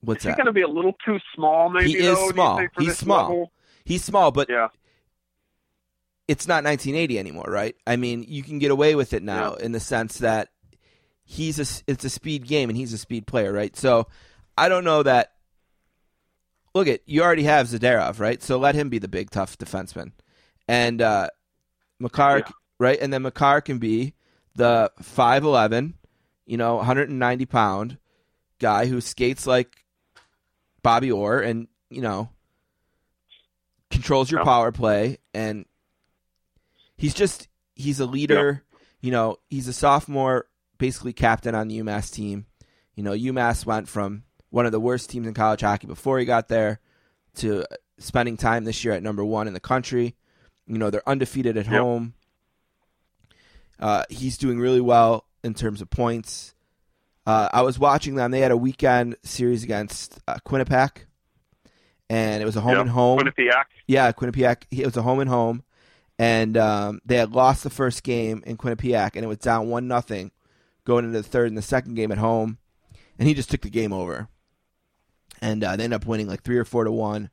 What's that? Is he going to be a little too small? Maybe he is small. He's small. He's small, but yeah. It's not nineteen eighty anymore, right? I mean, you can get away with it now yeah. in the sense that he's a. It's a speed game, and he's a speed player, right? So I don't know that. Look at you already have Zverov, right? So let him be the big tough defenseman, and uh, Makar, yeah. right? And then Makar can be the five eleven, you know, one hundred ninety pound guy who skates like Bobby Orr and, you know, controls your yeah. power play. And he's just, he's a leader. Yeah. You know, he's a sophomore, basically captain on the UMass team. You know, UMass went from one of the worst teams in college hockey before he got there to spending time this year at number one in the country. You know, they're undefeated at yeah. home. Uh, he's doing really well in terms of points. Uh, I was watching them. They had a weekend series against uh, Quinnipiac, and it was a home yeah, and home. Quinnipiac. Yeah, Quinnipiac. It was a home and home, and um, they had lost the first game in Quinnipiac, and it was down one nothing going into the third and the second game at home, and he just took the game over, and uh, they ended up winning like three or four to one.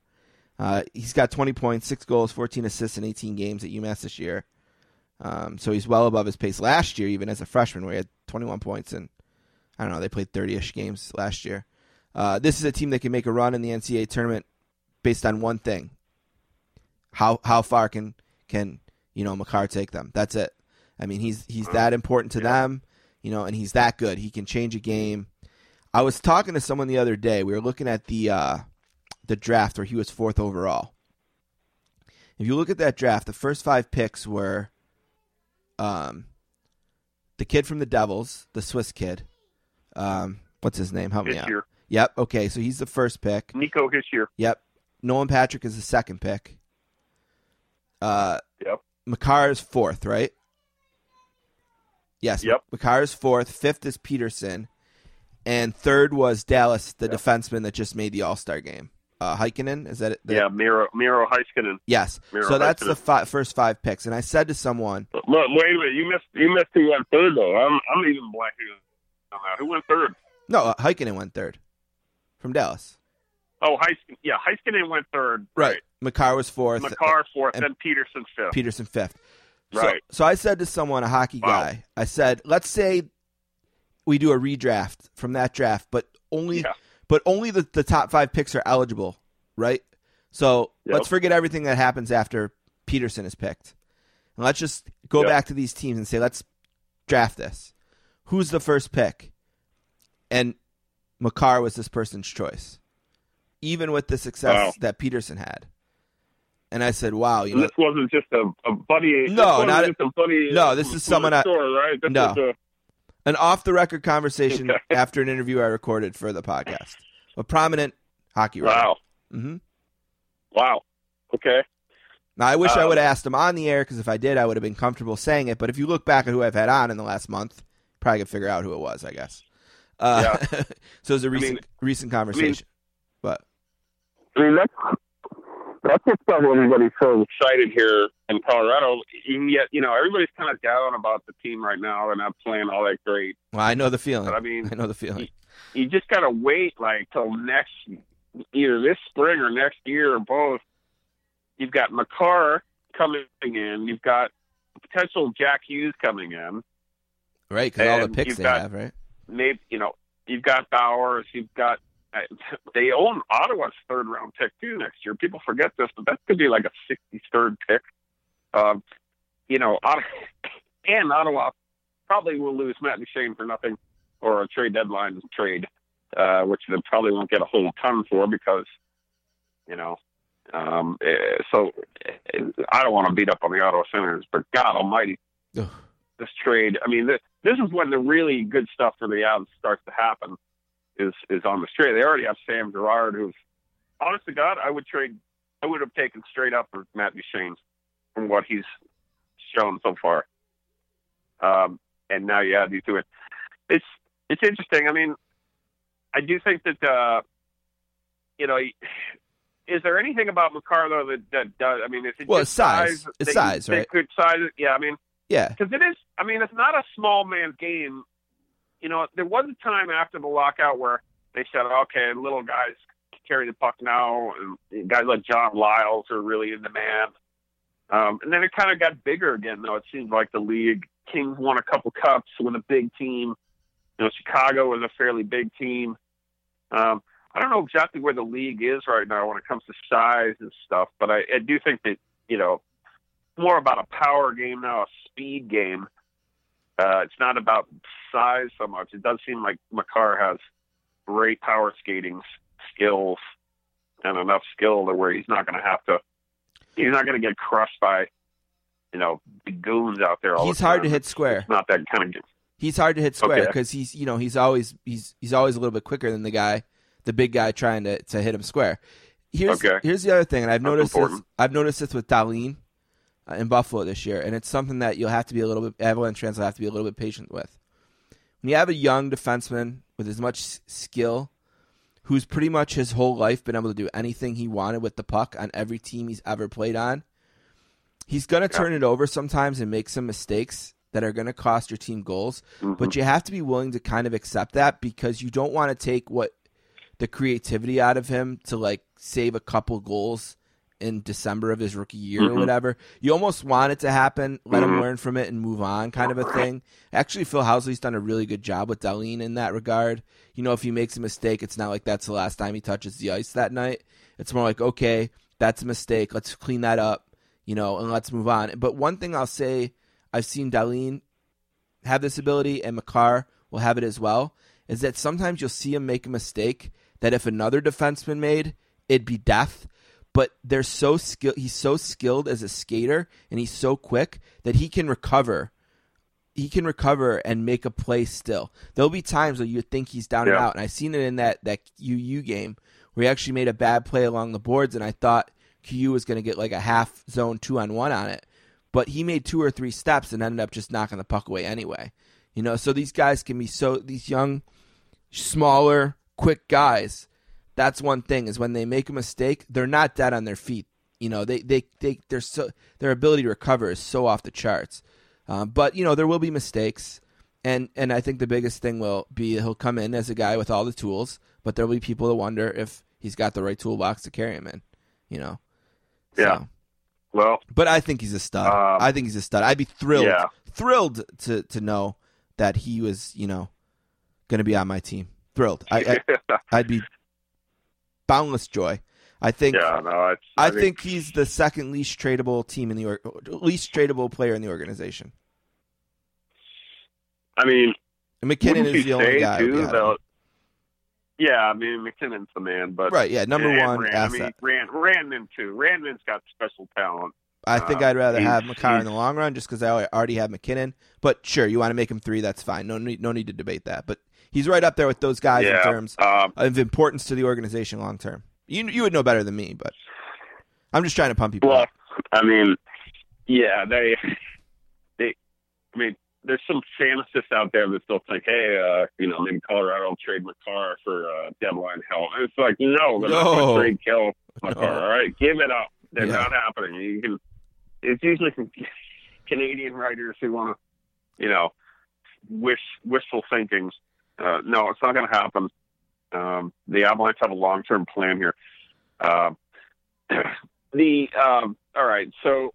Uh, he's got twenty points, six goals, fourteen assists in eighteen games at UMass this year. Um, so he's well above his pace last year, even as a freshman, where he had twenty-one points, and I don't know, they played thirty-ish games last year. Uh, this is a team that can make a run in the N C double A tournament based on one thing: how how far can can you know Makar take them? That's it. I mean, he's he's that important to yeah. them, you know, and he's that good. He can change a game. I was talking to someone the other day. We were looking at the uh, the draft where he was fourth overall, If you look at that draft, the first five picks were um, the kid from the Devils, the Swiss kid. Um, what's his name? Help me out. Yep. Okay. So he's the first pick. Nico Hischier. Yep. Nolan Patrick is the second pick. Uh, yep. Makar is fourth, right? Yes. Yep. Makar is fourth. Fifth is Peterson. And third was Dallas, the yep. defenseman that just made the All-Star game. Uh, Heikkinen, is that it? The... Yeah, Miro, Miro Heikkinen. Yes. Miro so that's Heikkinen. the fi- first five picks. And I said to someone... Look, wait a minute. You missed You missed who went third, though. I'm I'm even blanking. Who went third? No, uh, Heikkinen went third from Dallas. Oh, Heikkinen. Yeah, Heikkinen went third. Right. right. Makar was fourth. Makar fourth, and, and Peterson fifth. Peterson fifth. Right. So, so I said to someone, a hockey wow. guy, I said, let's say... we do a redraft from that draft, but only yeah. but only the, the top five picks are eligible, right? So yep. let's forget everything that happens after Peterson is picked. And let's just go yep. back to these teams and say, let's draft this. Who's the first pick? And Makar was this person's choice, even with the success wow. that Peterson had. And I said, wow. You know, this wasn't just a, a buddy. No, not just a, a buddy. No, this is someone. I, store, right? This no. Was a, An off-the-record conversation after an interview I recorded for the podcast. A prominent hockey writer. Wow. Mm-hmm. Wow. Okay. Now, I wish um, I would have asked him on the air, because if I did, I would have been comfortable saying it. But if you look back at who I've had on in the last month, probably could figure out who it was, I guess. Uh, yeah. So it was a recent I mean, recent conversation. I mean, but I mean, that's, that's what's got everybody so excited here in Colorado. And yet, you know, everybody's kind of down about the team right now. They're not playing all that great. Well, I know the feeling. But, I mean, I know the feeling. You, you just got to wait, like, till next, either this spring or next year or both. You've got Makar coming in. You've got potential Jack Hughes coming in. Right, because all the picks they got, have, right? Maybe, you know, you've got Bowers. You've got They own Ottawa's third-round pick, too, next year. People forget this, but that could be like a sixty-third pick. Um, you know, Ottawa, and Ottawa probably will lose Matt Duchene for nothing, or a trade deadline trade, uh, which they probably won't get a whole ton for because, you know. Um, so I don't want to beat up on the Ottawa Senators, but God almighty, Ugh. this trade. I mean, this, this is when the really good stuff for the Avs starts to happen. Is is on the straight. They already have Sam Girard, who's, honest to God, I would trade. I would have taken straight up for Matt Duchene from what he's shown so far. Um, and now you add you to it. It's it's interesting. I mean, I do think that uh, you know, is there anything about Makar though that, that does? I mean, is it well, just it's size, size it's they, size, right? They could size it. Yeah, I mean, yeah, because it is. I mean, it's not a small man game. You know, there was a time after the lockout where they said, okay, little guys carry the puck now, and guys like John Lyles are really in demand. Um, and then it kind of got bigger again, though. It seems like the league, Kings won a couple cups with a big team. You know, Chicago was a fairly big team. Um, I don't know exactly where the league is right now when it comes to size and stuff, but I, I do think that, you know, more about a power game now, a speed game. Uh, it's not about size so much. It does seem like Makar has great power skating skills and enough skill to where he's not going to have to. He's not going to get crushed by, you know, the goons out there. All he's the hard time. to hit square. It's not that kind of game. He's hard to hit square because okay. he's you know he's always he's he's always a little bit quicker than the guy, the big guy trying to, to hit him square. Here's okay. here's the other thing, and I've That's noticed important. this. I've noticed this with Dahlin in Buffalo this year, and it's something that you'll have to be a little bit, Avalanche fans will have to be a little bit patient with. When you have a young defenseman with as much skill, who's pretty much his whole life been able to do anything he wanted with the puck on every team he's ever played on, he's going to yeah. turn it over sometimes and make some mistakes that are going to cost your team goals, mm-hmm. but you have to be willing to kind of accept that because you don't want to take what the creativity out of him to like save a couple goals in December of his rookie year mm-hmm. or whatever. You almost want it to happen, let mm-hmm. him learn from it and move on kind of a thing. Actually, Phil Housley's done a really good job with Dahlin in that regard. You know, if he makes a mistake, it's not like that's the last time he touches the ice that night. It's more like, okay, that's a mistake. Let's clean that up, you know, and let's move on. But one thing I'll say, I've seen Dahlin have this ability and Makar will have it as well, is that sometimes you'll see him make a mistake that if another defenseman made, it'd be death. but they're so skill. He's so skilled as a skater, and he's so quick that he can recover. He can recover and make a play still. There'll be times where you think he's down yeah. and out, and I've seen it in that that U U game where he actually made a bad play along the boards, and I thought Q U was going to get like a half zone two on one on it, but he made two or three steps and ended up just knocking the puck away anyway. You know, so these guys can be so these young, smaller, quick guys. That's one thing is when they make a mistake, they're not dead on their feet. You know, they they they they're so their ability to recover is so off the charts. Um, but you know, there will be mistakes, and and I think the biggest thing will be he'll come in as a guy with all the tools, but there'll be people that wonder if he's got the right toolbox to carry him in. You know. Yeah. So. Well, but I think he's a stud. Um, I think he's a stud. I'd be thrilled, yeah. thrilled to to know that he was, you know, going to be on my team. Thrilled. I, I I'd be. Boundless joy. I think yeah, no, I, I, I think, think he's the second least tradable team in the or, least tradable player in the organization. I mean, and McKinnon is the only guy. Too, though, yeah, I mean McKinnon's the man, but right, yeah, number and, one. And, I mean, Rand, Randon too. Randon's got special talent. I think uh, I'd rather have Makar in the long run, just because I already have McKinnon. But sure, you want to make him three, that's fine. No need, no need to debate that. But he's right up there with those guys yeah, in terms um, of importance to the organization long term. You you would know better than me, but I'm just trying to pump people well, up. I mean, yeah, they, they, I mean, there's some fantasists out there that still think, hey, uh, you know, maybe Colorado will trade Makar for uh, deadline help. And it's like, no, they're no. not going to trade Cale Makar. No. All right, give it up. They're yeah. not happening. You can, it's usually some Canadian writers who want to, you know, wish wishful thinking. Uh, no, it's not going to happen. Um, the Avalanche have a long-term plan here. Uh, the um, all right, so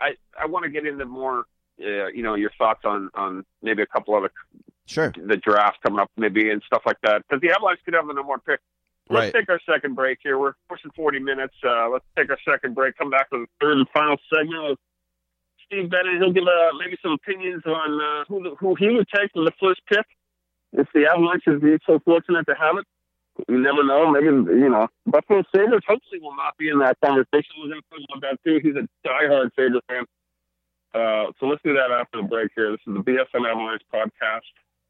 I I want to get into more, uh, you know, your thoughts on, on maybe a couple other sure the draft coming up, maybe and stuff like that, because the Avalanche could have a number one pick. Let's right. take our second break here. We're pushing forty minutes. Uh, let's take our second break. Come back to the third and final segment of Steve Bennett. He'll give uh, maybe some opinions on uh, who who he would take for the first pick. If the Avalanche is so fortunate to have it, you never know. Maybe, you know, Buffalo Sabres hopefully will not be in that conversation. We're going to put him on that, too. He's a diehard Sabres fan. Uh, so let's do that after the break here. This is the B S N Avalanche podcast.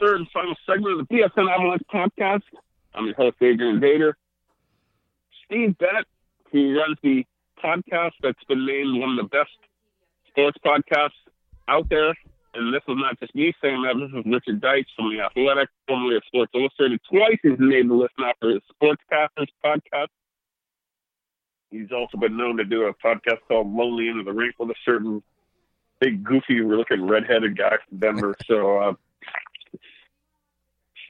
Third and final segment of the B S N Avalanche podcast. I'm your host, Adrian Dater. Steve Bennett, he runs the podcast that's been named one of the best sports podcasts out there. And this is not just me saying that. This is Richard Deitch from The Athletic, formerly of Sports Illustrated. Twice he's named the list now for his Sportscasters podcast. He's also been known to do a podcast called Lonely End of the Rink with a certain big, goofy, looking redheaded guy from Denver. So, uh,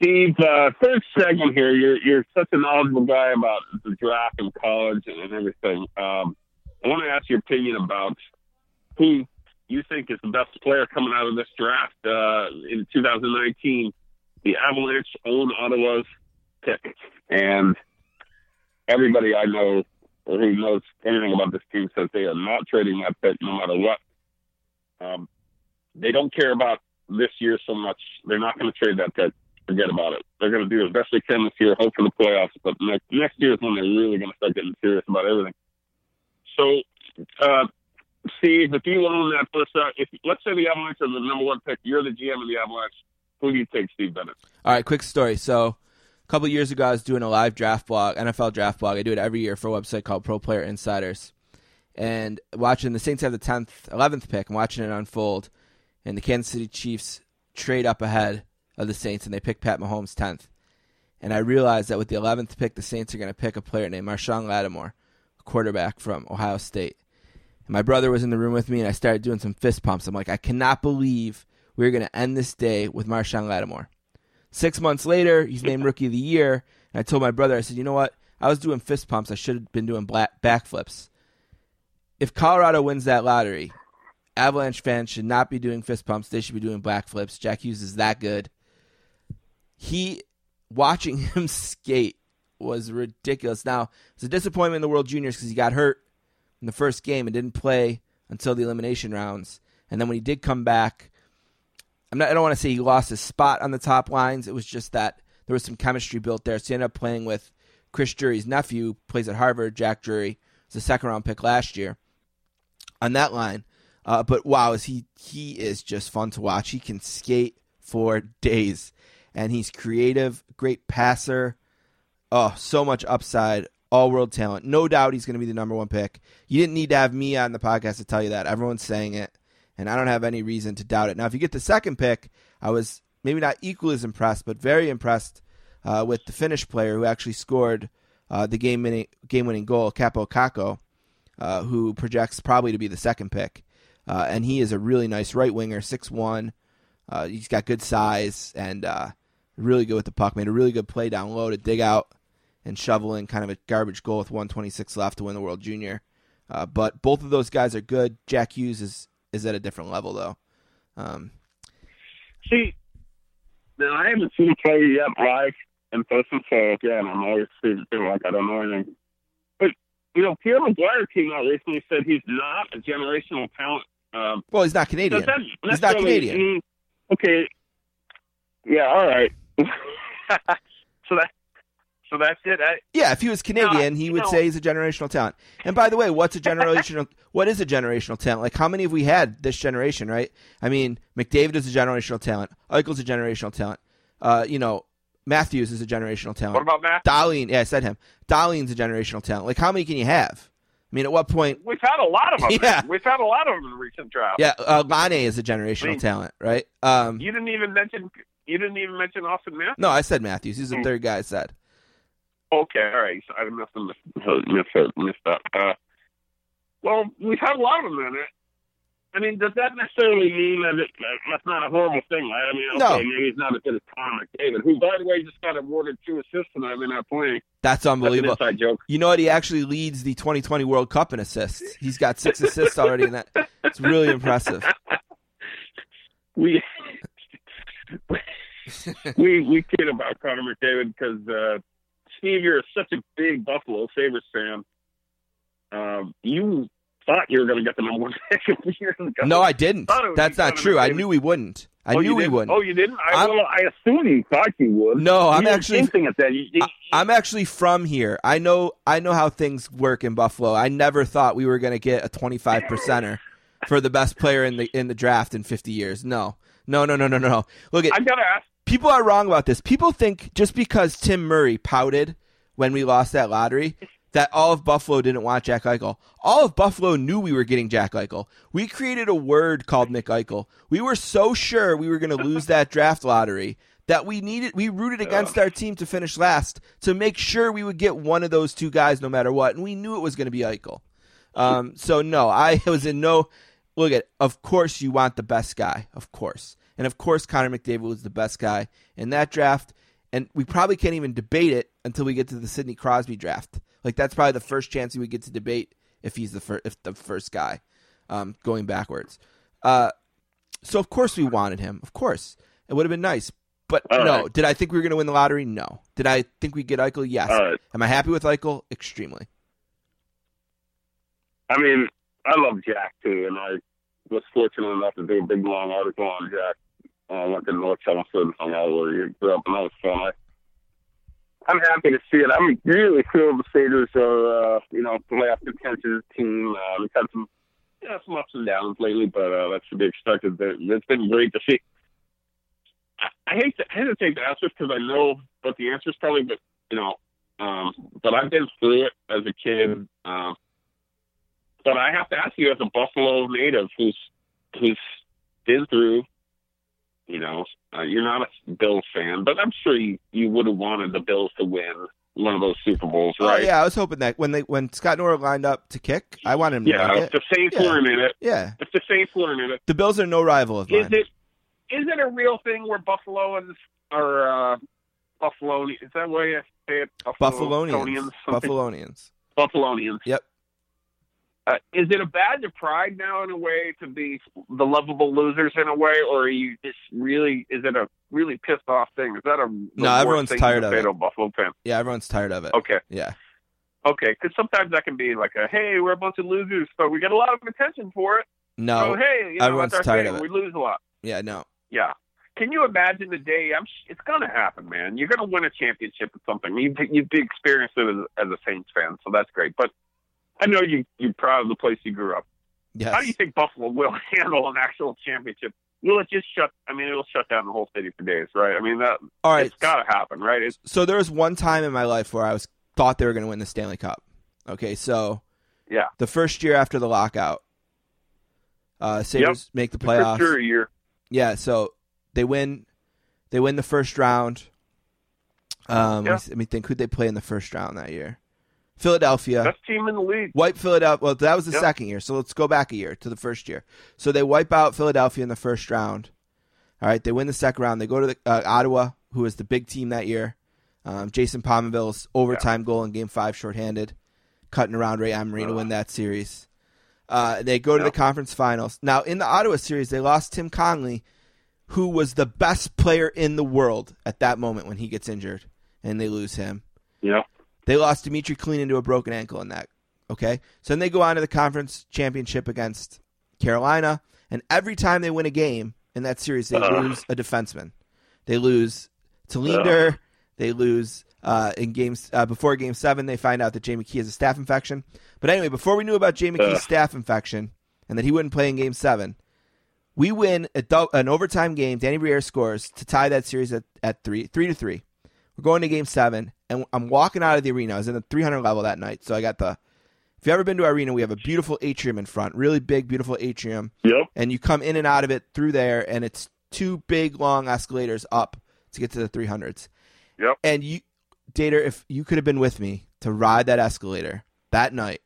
Steve, uh, third segment here. You're you're such a knowledgeable guy about the draft and college and everything. Um, I want to ask your opinion about who you think is the best player coming out of this draft uh, in two thousand nineteen. The Avalanche own Ottawa's pick, and everybody I know or who knows anything about this team says they are not trading that pick no matter what. Um, they don't care about this year so much. They're not going to trade that pick. Forget about it. They're going to do as best they can this year, hope for the playoffs, but next, next year is when they're really going to start getting serious about everything. So, uh, Steve, if you own that first, uh, if let's say the Avalanche are the number one pick, you're the G M of the Avalanche, who do you take, Steve Bennett? All right, quick story. So, a couple of years ago, I was doing a live draft blog, N F L draft blog. I do it every year for a website called Pro Player Insiders. And watching the Saints have the tenth, eleventh pick, and watching it unfold, and the Kansas City Chiefs trade up ahead of the Saints, and they picked Pat Mahomes tenth. And I realized that with the eleventh pick, the Saints are going to pick a player named Marshawn Lattimore, a quarterback from Ohio State. And my brother was in the room with me, and I started doing some fist pumps. I'm like, I cannot believe we're going to end this day with Marshawn Lattimore. Six months later, he's named Rookie of the Year, and I told my brother, I said, you know what? I was doing fist pumps. I should have been doing backflips. If Colorado wins that lottery, Avalanche fans should not be doing fist pumps. They should be doing backflips. Jack Hughes is that good. He, watching him skate was ridiculous. Now, it's a disappointment in the World Juniors because he got hurt in the first game and didn't play until the elimination rounds. And then when he did come back, I'm not, I don't want to say he lost his spot on the top lines. It was just that there was some chemistry built there. So he ended up playing with Chris Drury's nephew, plays at Harvard, Jack Drury. It's a second-round pick last year on that line. Uh, but, wow, is he he is just fun to watch. He can skate for days, and he's creative, great passer. Oh, so much upside, all-world talent. No doubt he's going to be the number one pick. You didn't need to have me on the podcast to tell you that. Everyone's saying it, and I don't have any reason to doubt it. Now, if you get the second pick, I was maybe not equally as impressed, but very impressed uh, with the Finnish player who actually scored uh, the game-winning game-winning goal, Capo Kakko, uh, who projects probably to be the second pick. Uh, and he is a really nice right winger, six one. Uh, he's got good size and uh, really good with the puck. Made a really good play down low to dig out and shovel in kind of a garbage goal with one twenty-six left to win the World Junior. Uh, but both of those guys are good. Jack Hughes is, is at a different level, though. Um, See, now I haven't seen Clay yet live in person, so again, I'm always feeling like I don't know anything. But, you know, Pierre McGuire came out recently and said he's not a generational talent. Um, well, he's not Canadian. That, he's not Canadian. Mm, okay. Yeah. All right. so that. So that's it. I, yeah. If he was Canadian, no, he would no. say he's a generational talent. And by the way, what's a generational? What is a generational talent? Like, how many have we had this generation? Right. I mean, McDavid is a generational talent. Eichel's a generational talent. Uh, you know, Matthews is a generational talent. What about Matthews? Dahlin. Yeah, I said him. Dahlin's a generational talent. Like, how many can you have? I mean, at what point? We've had a lot of them. Yeah. We've had a lot of them in recent drafts. Yeah, uh, Lane is a generational I mean, talent, right? Um, you didn't even mention. You didn't even mention Austin Matthews. No, I said Matthews. He's the mm. third guy I said. Okay, all right. So I must have missed missed up. Uh, well, we've had a lot of them in it. I mean, does that necessarily mean that it, that's not a horrible thing, right? I mean, okay, no. Maybe he's not as good as Connor McDavid, who, by the way, just got awarded two assists and I'm not playing. That's unbelievable. That's an inside joke. You know what? He actually leads the twenty twenty World Cup in assists. He's got six assists already in that. It's really impressive. We we we kid about Connor McDavid because, uh, Steve, you're such a big Buffalo Sabres fan. Um, you... thought you were going to get the number one pick a few years ago. No, I didn't. I That's not true. I knew we wouldn't. I oh, knew we wouldn't. Oh, you didn't? I, well, I assumed you thought you would. No, I'm you actually at that. You, you, I'm actually from here. I know I know how things work in Buffalo. I never thought we were going to get a twenty-five percenter for the best player in the in the draft in fifty years. No. No, no, no, no, no. Look, at, I gotta ask. People are wrong about this. People think just because Tim Murray pouted when we lost that lottery – that all of Buffalo didn't want Jack Eichel. All of Buffalo knew we were getting Jack Eichel. We created a word called Nick Eichel. We were so sure we were going to lose that draft lottery that we needed. We rooted against our team to finish last to make sure we would get one of those two guys no matter what, and we knew it was going to be Eichel. Um, so, no, I was in no – look at of course you want the best guy, of course. And, of course, Connor McDavid was the best guy in that draft, and we probably can't even debate it until we get to the Sidney Crosby draft. Like, that's probably the first chance we would get to debate if he's the fir- if the first guy um, going backwards. Uh, so, of course, we wanted him. Of course. It would have been nice. But, All no. Right. Did I think we were going to win the lottery? No. Did I think we'd get Eichel? Yes. Right. Am I happy with Eichel? Extremely. I mean, I love Jack, too, and I was fortunate enough to do a big, long article on Jack. I went to North Charleston and I grew up, and that was fun. I- I'm happy to see it. I'm really thrilled the Sabres are, uh, you know, playoff contention team. Uh, we've had some, you know, some ups and downs lately, but uh, that should be expected. It's been great to see. I, I hate to I hesitate to ask this because I know what the answer is probably, but you know, um, but I've been through it as a kid. Uh, but I have to ask you, as a Buffalo native who's who's been through You know, uh, you're not a Bills fan, but I'm sure you, you would have wanted the Bills to win one of those Super Bowls, right? Oh, yeah, I was hoping that when they when Scott Norwood lined up to kick, I wanted him to yeah, kick it. Yeah, if the Saints yeah. weren't in it. Yeah. If the Saints weren't in it. The Bills are no rival of mine. Is it, is it a real thing where Buffalo and or uh, Buffalo, is that why I say it? Buffalo, Buffalonians. Something? Buffalonians. Buffalonians. Yep. Uh, is it a badge of pride now in a way to be the lovable losers in a way, or are you just really? Is it a really pissed off thing? Is that a no? Everyone's tired of it. Buffalo fan. Yeah, everyone's tired of it. Okay. Yeah. Okay, because sometimes that can be like a hey, we're a bunch of losers, but we get a lot of attention for it. No. So, hey, you know, everyone's that's our tired thing. of it. We lose a lot. Yeah. No. Yeah. Can you imagine the day? I'm. It's gonna happen, man. You're gonna win a championship or something. You've you've experienced it as, as a Saints fan, so that's great, but. I know you, you're proud of the place you grew up. Yes. How do you think Buffalo will handle an actual championship? Will it just shut – I mean, it'll shut down the whole city for days, right? I mean, that All right. it's got to happen, right? It's, so there was one time in my life where I was thought they were going to win the Stanley Cup. Okay, so yeah, the first year after the lockout, uh, Sabres yep. make the playoffs. The first year. Yeah, so they win They win the first round. Um, yeah. Let me think. Who'd they play in the first round that year? Philadelphia. Best team in the league. Wipe Philadelphia. Well, that was the yep. second year, so let's go back a year to the first year. So they wipe out Philadelphia in the first round. All right, they win the second round. They go to the, uh, Ottawa, who was the big team that year. Um, Jason Pominville's overtime yeah. goal in Game five shorthanded, cutting around Ray Emery uh, to win that series. Uh, they go to yep. the conference finals. Now, in the Ottawa series, they lost Tim Connolly, who was the best player in the world at that moment when he gets injured, and they lose him. Yeah. They lost Dimitri Kalinin to a broken ankle in that, okay? So then they go on to the conference championship against Carolina, and every time they win a game in that series, they uh, lose a defenseman. They lose to Linder. Uh, they lose uh, in games uh, before Game seven, they find out that Jay McKee has a staph infection. But anyway, before we knew about Jay McKee's uh, staph infection and that he wouldn't play in Game seven, we win a du- an overtime game. Danny Briere scores to tie that series at, at three, three to three. We're going to Game seven, and I'm walking out of the arena. I was in the three hundred level that night, so I got the – if you've ever been to our arena, we have a beautiful atrium in front, really big, beautiful atrium. Yep. And you come in and out of it through there, and it's two big, long escalators up to get to the three hundreds. Yep. And, you, Dater, if you could have been with me to ride that escalator that night,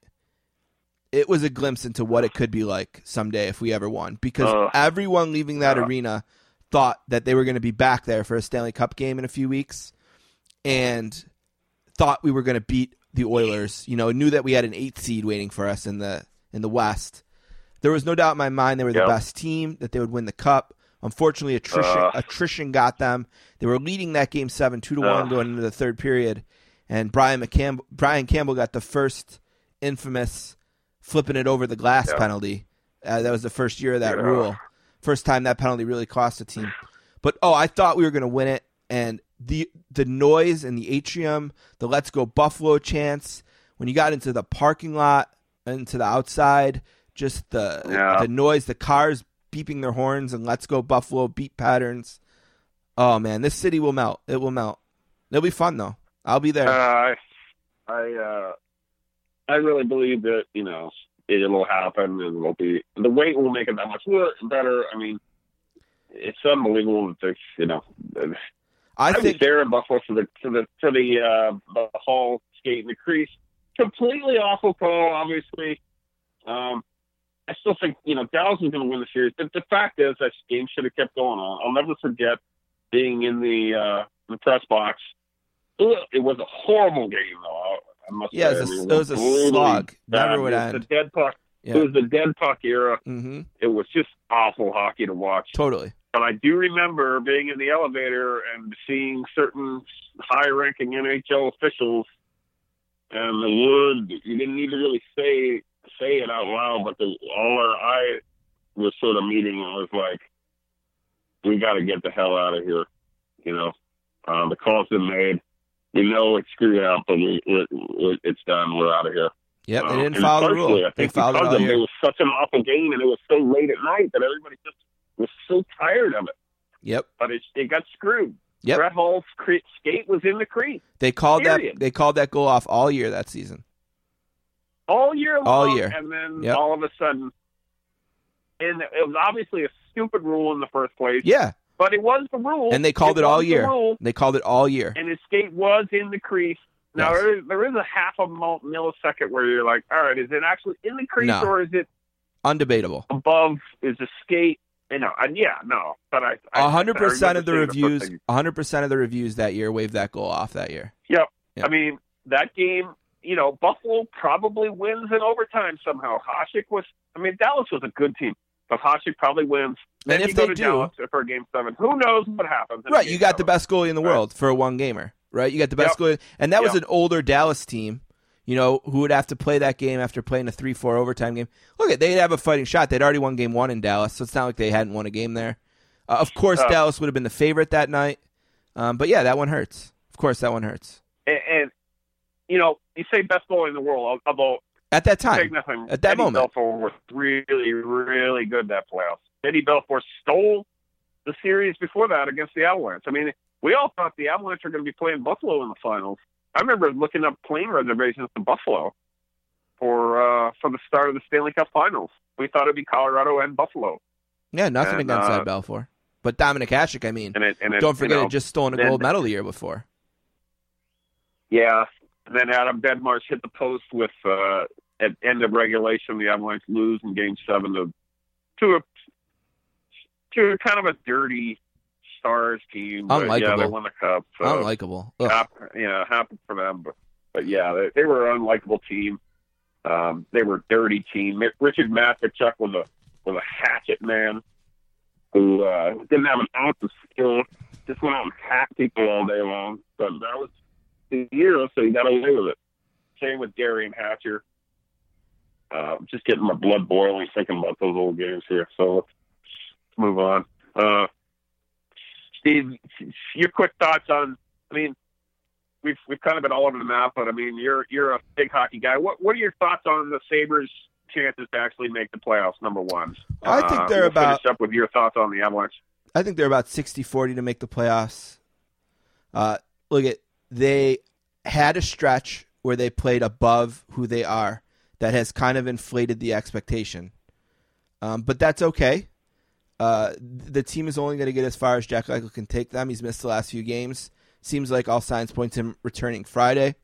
it was a glimpse into what it could be like someday if we ever won, because uh, everyone leaving that uh, arena thought that they were going to be back there for a Stanley Cup game in a few weeks. And thought we were going to beat the Oilers. You know, knew that we had an eight seed waiting for us in the in the West. There was no doubt in my mind they were yep. the best team, that they would win the Cup. Unfortunately, attrition uh, attrition got them. They were leading that Game seven, two to one, uh, going into the third period. And Brian McCamb- Brian Campbell got the first infamous flipping it over the glass yep. penalty. Uh, that was the first year of that yeah. rule. First time that penalty really cost a team. But, oh, I thought we were going to win it, and The the noise in the atrium, the Let's Go Buffalo chants, when you got into the parking lot, into the outside, just the yeah. the noise, the cars beeping their horns and Let's Go Buffalo beat patterns. Oh, man, this city will melt. It will melt. It'll be fun, though. I'll be there. Uh, I I, uh, I really believe that, you know, it'll happen, and it'll be – the wait will make it that much better. I mean, it's unbelievable that there's, you know – I, I think was there in Buffalo for the for the for the, uh, the hall skate in the crease. Completely awful call, obviously. Um, I still think you know Dallas is going to win the series, but the fact is that game should have kept going on. I'll never forget being in the uh, the press box. Ugh, it was a horrible game, though. I must yeah, say. It was a, it was it was a slog. Bad. Never would it was end. The dead puck. Yeah. It was the dead puck era. Mm-hmm. It was just awful hockey to watch. Totally. But I do remember being in the elevator and seeing certain high-ranking N H L officials, and the word you didn't need to really say say it out loud, but the, all our eye was sort of meeting. I was like, "We got to get the hell out of here," you know. Uh, the call's been made. We know it's screwed up, but we, we, we, it's done. We're out of here. Yeah, uh, they didn't follow the rule. I think they followed because it, of, it was such an awful game, and it was so late at night that everybody just. was so tired of it. Yep. But it, it got screwed. Yep. Brett Hall's cre- skate was in the crease. They called Period. that. They called that goal off all year that season. All year long. All year. And then yep. all of a sudden, and it was obviously a stupid rule in the first place. Yeah. But it was the rule. And they called it, it all year. The they called it all year. And his skate was in the crease. Now, yes. there, is, there is a half a millisecond where you're like, all right, is it actually in the crease no. or is it undebatable? Above is a skate. You know, and yeah, no. But I, I one hundred percent of the reviews, one hundred percent of the reviews that year waved that goal off that year. Yep. yep. I mean, that game, you know, Buffalo probably wins in overtime somehow. Hasek was, I mean, Dallas was a good team. But Hasek probably wins. Then and if you go they to do, Dallas for game seven, who knows what happens? Right, you got seven. The best goalie in the world right. for a one-gamer, right? You got the best yep. goalie. And that yep. was an older Dallas team, you know, who would have to play that game after playing a three four overtime game. Look, they'd have a fighting shot. They'd already won game one in Dallas, so it's not like they hadn't won a game there. Uh, of course, uh, Dallas would have been the favorite that night. Um, but, yeah, that one hurts. Of course, that one hurts. And, and you know, you say best goalie in the world, although – At that time, at that Eddie moment, Belfour was really, really good that playoffs. Eddie Belfour stole the series before that against the Avalanche. I mean, we all thought the Avalanche were going to be playing Buffalo in the finals. I remember looking up plane reservations to Buffalo for uh, for the start of the Stanley Cup Finals. We thought it'd be Colorado and Buffalo. Yeah, nothing and, against uh, Belfour, but Dominik Hasek. I mean, and it, and it, don't forget, you know, it just stolen a then, gold medal the year before. Yeah. And then Adam Bedmarsh hit the post with, uh, at end of regulation, the Avalanche lose in Game seven to to a to kind of a dirty Stars team. But, unlikable. Yeah, they won the Cup. So unlikable. Hap, yeah, happened for them. But, but yeah, they, they were an unlikable team. Um, they were a dirty team. Richard Matvichuk was a, was a hatchet man who uh, didn't have an ounce of skill. Just went out and hacked people all day long. But that was the year, so he got away with it. Same with Darian Hatcher. Uh, just getting my blood boiling thinking about those old games here. So let's move on. Uh, Steve, your quick thoughts on? I mean, we've we've kind of been all over the map, but I mean, you're you're a big hockey guy. What what are your thoughts on the Sabres' chances to actually make the playoffs? Number one, I think uh, they're we'll about. Finish up with your thoughts on the Avalanche. I think they're about sixty forty to make the playoffs. Uh, look at. They had a stretch where they played above who they are that has kind of inflated the expectation. Um, but that's okay. Uh, the team is only going to get as far as Jack Eichel can take them. He's missed the last few games. Seems like all signs point to him returning Friday,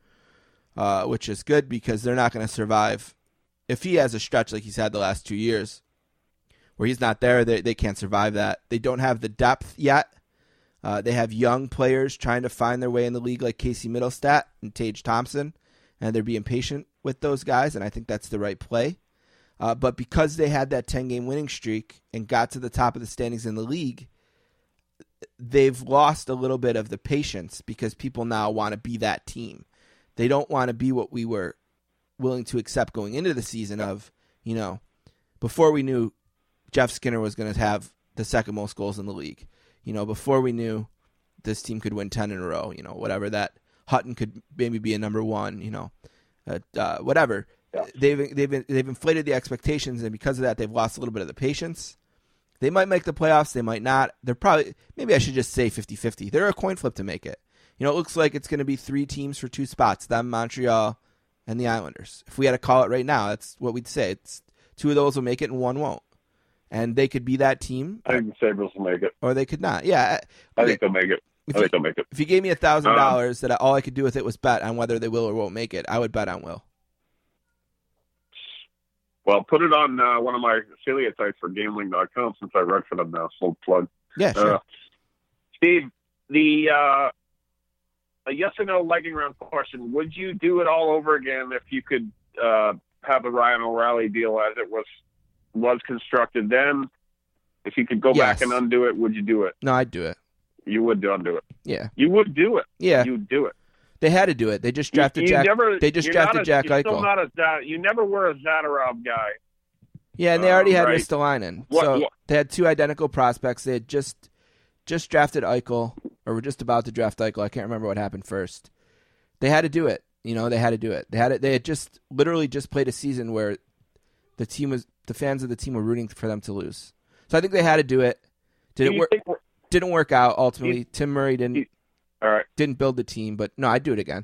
uh, which is good because they're not going to survive. If he has a stretch like he's had the last two years where he's not there, they, they can't survive that. They don't have the depth yet. Uh, they have young players trying to find their way in the league like Casey Middlestat and Tage Thompson, and they're being patient with those guys, and I think that's the right play. Uh, but because they had that ten-game winning streak and got to the top of the standings in the league, they've lost a little bit of the patience because people now want to be that team. They don't want to be what we were willing to accept going into the season of, you know, before we knew Jeff Skinner was going to have the second most goals in the league. You know, before we knew this team could win ten in a row, you know, whatever that Hutton could maybe be a number one, you know, uh, uh, whatever. Yeah. They've they've they've inflated the expectations, and because of that, they've lost a little bit of the patience. They might make the playoffs, they might not. They're probably maybe I should just say fifty-fifty. They're a coin flip to make it. You know, it looks like it's going to be three teams for two spots: them, Montreal, and the Islanders. If we had to call it right now, that's what we'd say. It's two of those will make it, and one won't. And they could be that team. I think the Sabres will make it. Or they could not. Yeah. I, I think they'll make it. I think they'll make it. If you gave me one thousand dollars um, that all I could do with it was bet on whether they will or won't make it, I would bet on will. Well, put it on uh, one of my affiliate sites for gambling dot com since I write for them now. So plug. Yeah, sure. Uh, Steve, the uh, a yes or no lightning round question. Would you do it all over again if you could uh, have a Ryan O'Reilly deal as it was was constructed then? If you could go yes. back and undo it, would you do it? No, I'd do it. You would undo it. Yeah. You would do it. Yeah. You'd do it. They had to do it. They just drafted you, you Jack never, They just drafted a, Jack you're Eichel. Still not a, you never were a Zadorov guy. Yeah, and they already um, had right. Ristolainen. So what? They had two identical prospects. They had just just drafted Eichel, or were just about to draft Eichel. I can't remember what happened first. They had to do it. You know, they had to do it. They had it. They had just literally just played a season where the team was the fans of the team were rooting for them to lose. So I think they had to do it. Did it work? Didn't work out ultimately. You, Tim Murray didn't. You, all right. Didn't build the team, but no, I'd do it again.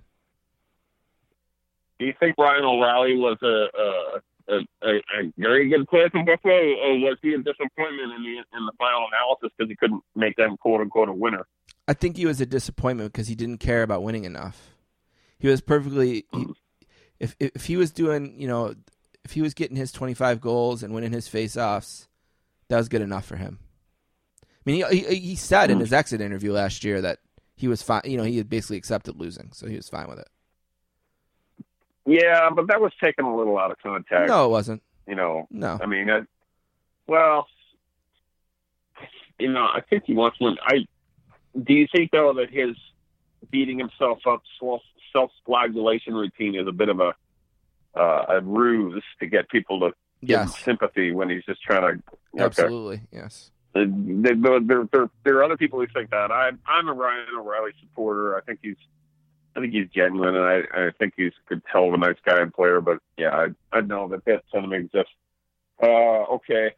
Do you think Ryan O'Reilly was a, a, a, a very good player from Buffalo, or was he a disappointment in the in the final analysis because he couldn't make them quote unquote a winner? I think he was a disappointment because he didn't care about winning enough. He was perfectly. He, if if he was doing, you know, if he was getting his twenty-five goals and winning his face-offs, that was good enough for him. I mean, he he, he said in his exit interview last year that he was fine. You know, he had basically accepted losing, so he was fine with it. Yeah, but that was taken a little out of context. No, it wasn't. You know, no. I mean, I, well, you know, I think he wants to win. I do you think though that his beating himself up, self-flagellation routine is a bit of a uh, a ruse to get people to give yes. him sympathy when he's just trying to okay. absolutely yes. There, there, there, there are other people who think that. I, I'm a Ryan O'Reilly supporter. I think he's. I think he's genuine, and I, I think he's a hell of a nice guy and player. But, yeah, I, I know that that sentiment exists. Uh, okay.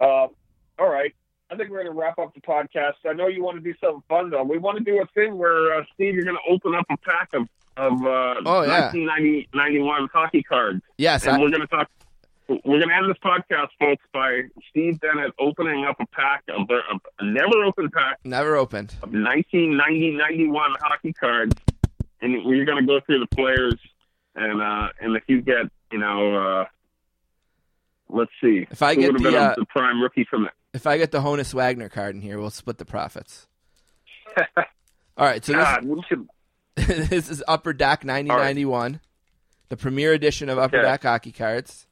Uh, all right. I think we're going to wrap up the podcast. I know you want to do something fun, though. We want to do a thing where, uh, Steve, you're going to open up a pack of, of uh, oh, yeah. nineteen ninety-one hockey cards. Yes. And I... we're going to talk. We're going to end this podcast, folks, by Steve Bennett opening up a pack of a never opened pack. Never opened. Of nineteen ninety ninety-one hockey cards. And we're going to go through the players, and uh, and if you get, you know, uh, let's see. If I get the, uh, the prime rookie from it. If I get the Honus Wagner card in here, we'll split the profits. All right, so God, this, should... this is Upper Deck ninety ninety-one, right. The premier edition of Upper okay. Deck hockey cards.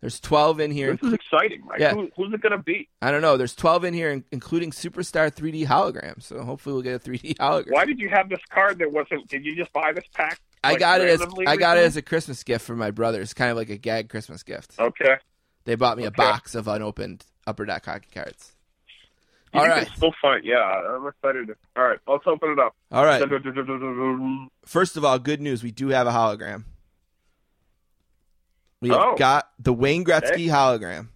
There's twelve in here. This is exciting. Right? Yeah. Who, who's it going to be? I don't know. There's twelve in here, including Superstar three D holograms. So hopefully we'll get a three D hologram. Why did you have this card that wasn't? Did you just buy this pack? Like, I got it as recently? I got it as a Christmas gift from my brother. It's kind of like a gag Christmas gift. Okay. They bought me okay. a box of unopened Upper Deck hockey cards. You All right. Still fun. Yeah, I'm excited. All right, let's open it up. All right. First of all, good news. We do have a hologram. We've oh, got the Wayne Gretzky okay. hologram.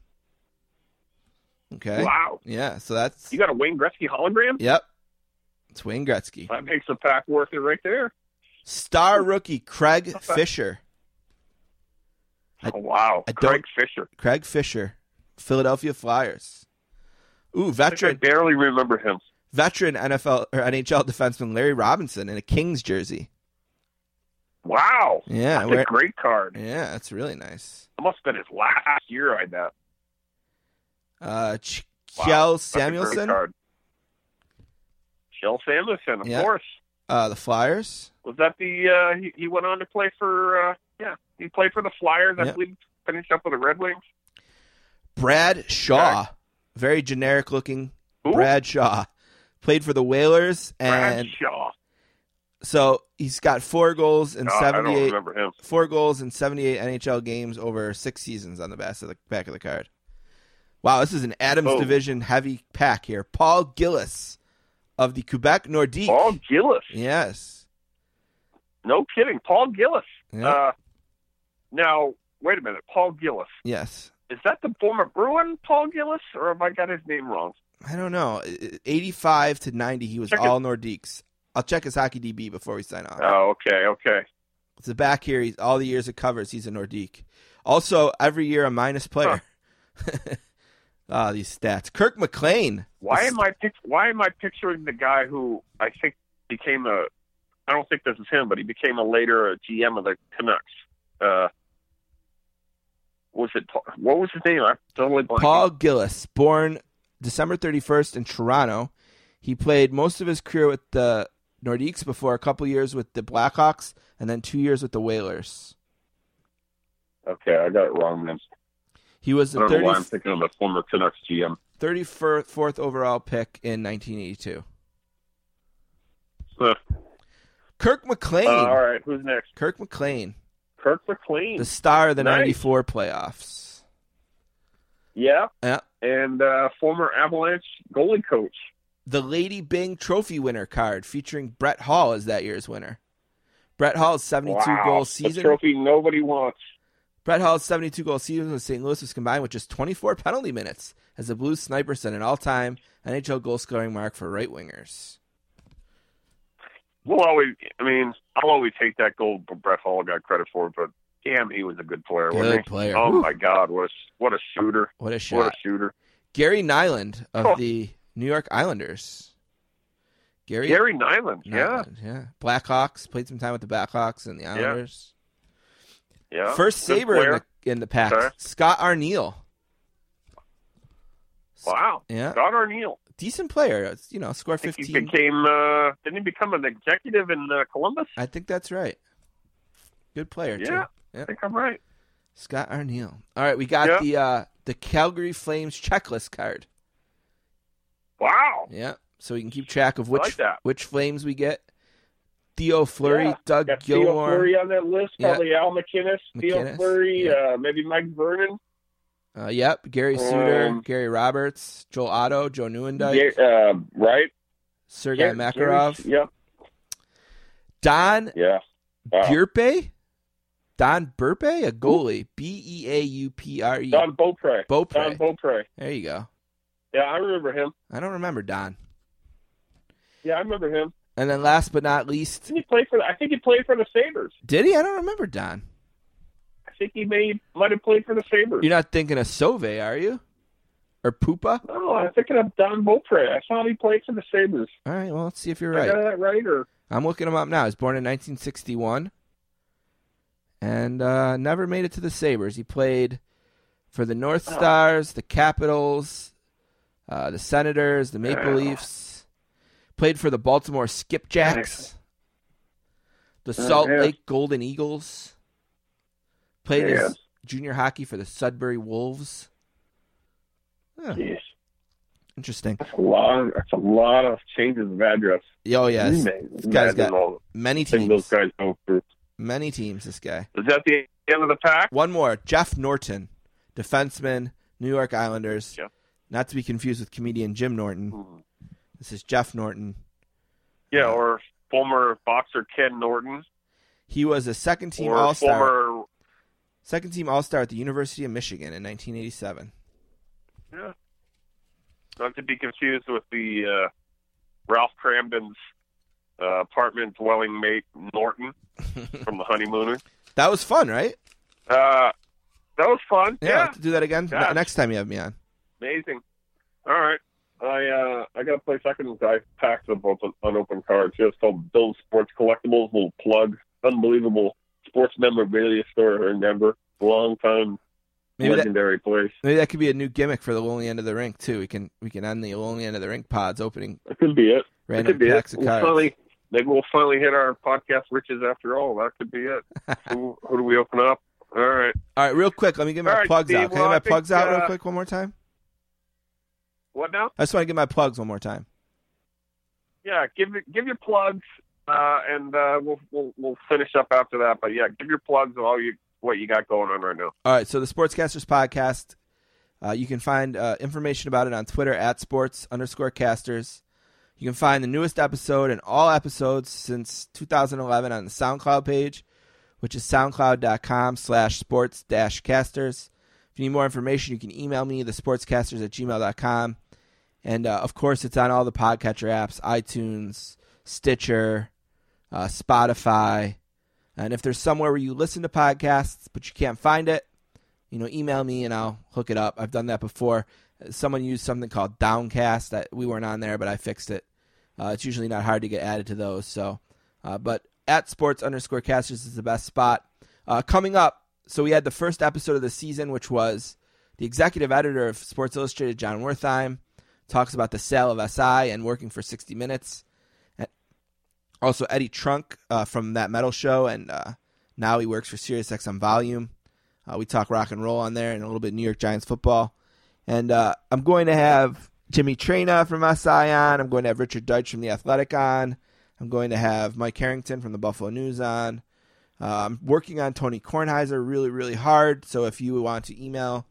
Okay. Wow. Yeah, so that's... You got a Wayne Gretzky hologram? Yep. It's Wayne Gretzky. That makes the pack worth it right there. Star rookie Craig Fisher. I, oh, wow. I Craig Fisher. Craig Fisher. Philadelphia Flyers. Ooh, veteran... I, I barely remember him. Veteran N F L or N H L defenseman Larry Robinson in a Kings jersey. Wow. Yeah. That's a great card. Yeah, that's really nice. It must have been his last year, I bet. Uh, Ch- wow, Kjell Samuelson. Kjell Samuelson, of yeah. course. Uh, the Flyers. Was that the, uh, he, he went on to play for, uh, yeah, he played for the Flyers. I yeah. believe he finished up with the Red Wings. Brad Shaw. Very generic looking. Ooh. Brad Shaw. Played for the Whalers and. Brad Shaw. So he's got four goals in seventy-eight. Four goals in seventy-eight N H L games over six seasons on the back of the back of the card. Wow, this is an Adams oh. Division heavy pack here. Paul Gillis of the Quebec Nordique. Paul Gillis, yes. No kidding, Paul Gillis. Yeah. Uh, now wait a minute, Paul Gillis. Yes. Is that the former Bruin Paul Gillis, or have I got his name wrong? I don't know. Eighty-five to ninety, he was Check all it. Nordiques. I'll check his hockey D B before we sign off. Oh, okay, okay. It's the back here. He's, all the years it covers, he's a Nordique. Also, every year a minus player. Huh. oh, these stats. Kirk McLean. Why am I pic- Why am I picturing the guy who I think became a? I don't think this is him, but he became a later a G M of the Canucks. Uh, was it? What was his name? I'm totally blanking. Paul Gillis, born December thirty first in Toronto. He played most of his career with the Nordiques before a couple years with the Blackhawks and then two years with the Whalers. Okay, I got it wrong, man. He was the I don't thirty, know why I'm thinking of the former Canucks G M. thirty-fourth overall pick in nineteen eighty-two. Huh. Kirk McLean. Uh, all right, who's next? Kirk McLean. Kirk McLean. The star of the nice. ninety-four playoffs. Yeah. Yeah. And uh, former Avalanche goalie coach. The Lady Byng Trophy winner card featuring Brett Hall as that year's winner. Brett Hall's seventy-two wow, goal season. A trophy nobody wants. Brett Hall's seventy-two goal season with Saint Louis was combined with just twenty-four penalty minutes as the Blues sniper set an all-time N H L goal scoring mark for right wingers. We'll always, I mean, I'll always take that goal Brett Hall got credit for, but damn, he was a good player. Good wasn't he? player. Oh, Woo. my God. What a, what a shooter. What a shot. What a shooter. Gary Nyland of oh. the New York Islanders. Gary Gary Nyland, Nyland yeah. yeah. Blackhawks. Played some time with the Blackhawks and the Islanders. Yeah. yeah. First good Sabre in the, in the pack. Sorry. Scott Arneal. Wow. Yeah. Scott Arneal. Decent player. You know, scored fifteen. He became, uh, didn't he become an executive in uh, Columbus? I think that's right. Good player, yeah, too. Yeah, I think I'm right. Scott Arneal. All right, we got yeah. the uh, the Calgary Flames checklist card. Wow. Yeah, so we can keep track of which like which Flames we get. Theo Fleury, yeah. Doug got Gilmour. Theo Fleury on that list, yeah. probably Al MacInnis, MacInnis Theo Fleury, yeah. uh, maybe Mike Vernon. Uh, yep, Gary Suter, um, Gary Roberts, Joel Otto, Joe Newendike. Uh, right. Sergei yeah, Makarov. Yep. Yeah. Don yeah. Wow. Burpe? Don Burpe? A goalie. B E A U P R E. Don Beaupre. Beaupre. Don Beaupre. There you go. Yeah, I remember him. I don't remember Don. Yeah, I remember him. And then last but not least. Didn't he play for the, I think he played for the Sabres. Did he? I don't remember Don. I think he may might have played for the Sabres. You're not thinking of Sauvé, are you? Or Pupa? No, I'm thinking of Don Beaupre. I saw he played for the Sabres. All right, well, let's see if you're I right. Got that right, or... I'm looking him up now. He was born in nineteen sixty-one and uh, never made it to the Sabres. He played for the North Stars, the Capitals, uh, the Senators, the Maple Leafs. Played for the Baltimore Skipjacks, the Salt Lake Golden Eagles. Played his junior hockey for the Sudbury Wolves. Huh. Interesting. That's a lot. That's a lot of changes of address. Oh yeah, this guy's got many teams. Those guys go through many teams. This guy is that the end of the pack. One more, Jeff Norton, defenseman, New York Islanders. Yeah. Not to be confused with comedian Jim Norton. Mm-hmm. This is Jeff Norton. Yeah, or former boxer Ken Norton. He was a second team All Star. Former... Second team All Star at the University of Michigan in nineteen eighty-seven. Yeah. Not to be confused with the uh, Ralph Cramden's uh, apartment dwelling mate Norton from The Honeymooners. That was fun, right? Uh, that was fun. Yeah, yeah. I'll have to do that again Gosh. next time you have me on. Amazing. All right, I uh, I gotta play second. I packed up both unopened cards. It's called Bill's Sports Collectibles. Little plug. Unbelievable sports memorabilia store here in Denver. Long time. Maybe Legendary that, place. Maybe that could be a new gimmick for the Lonely End of the Rink too. We can we can end the Lonely End of the Rink pods opening. That could be it. That could be it. We'll finally, maybe we'll finally hit our podcast riches after all. That could be it. who, who do we open up? All right. All right. Real quick, let me get my right, plugs Steve, out. Can well, I get my I plugs think, out real uh, quick one more time? What now? I just want to get my plugs one more time. Yeah, give give your plugs, uh, and uh, we'll we'll we'll finish up after that. But yeah, give your plugs and all you. What you got going on right now. All right, so the Sportscasters podcast, uh, you can find uh, information about it on Twitter at sports underscore casters. You can find the newest episode and all episodes since two thousand eleven on the SoundCloud page, which is soundcloud.com slash sports dash casters. If you need more information, you can email me, thesportscasters at gmail.com. And, uh, of course, it's on all the podcatcher apps, iTunes, Stitcher, uh, Spotify. And if there's somewhere where you listen to podcasts but you can't find it, you know, email me and I'll hook it up. I've done that before. Someone used something called Downcast. That we weren't on there, but I fixed it. Uh, it's usually not hard to get added to those. So, uh, but at sports underscore casters is the best spot. Uh, coming up, so we had the first episode of the season, which was the executive editor of Sports Illustrated, John Wertheim, talks about the sale of S I and working for sixty minutes. Also, Eddie Trunk uh, from That Metal Show, and uh, now he works for SiriusXM Volume. Uh, we talk rock and roll on there and a little bit New York Giants football. And uh, I'm going to have Jimmy Traina from S I on. I'm going to have Richard Deitch from The Athletic on. I'm going to have Mike Harrington from the Buffalo News on. Uh, I'm working on Tony Kornheiser really, really hard. So if you want to email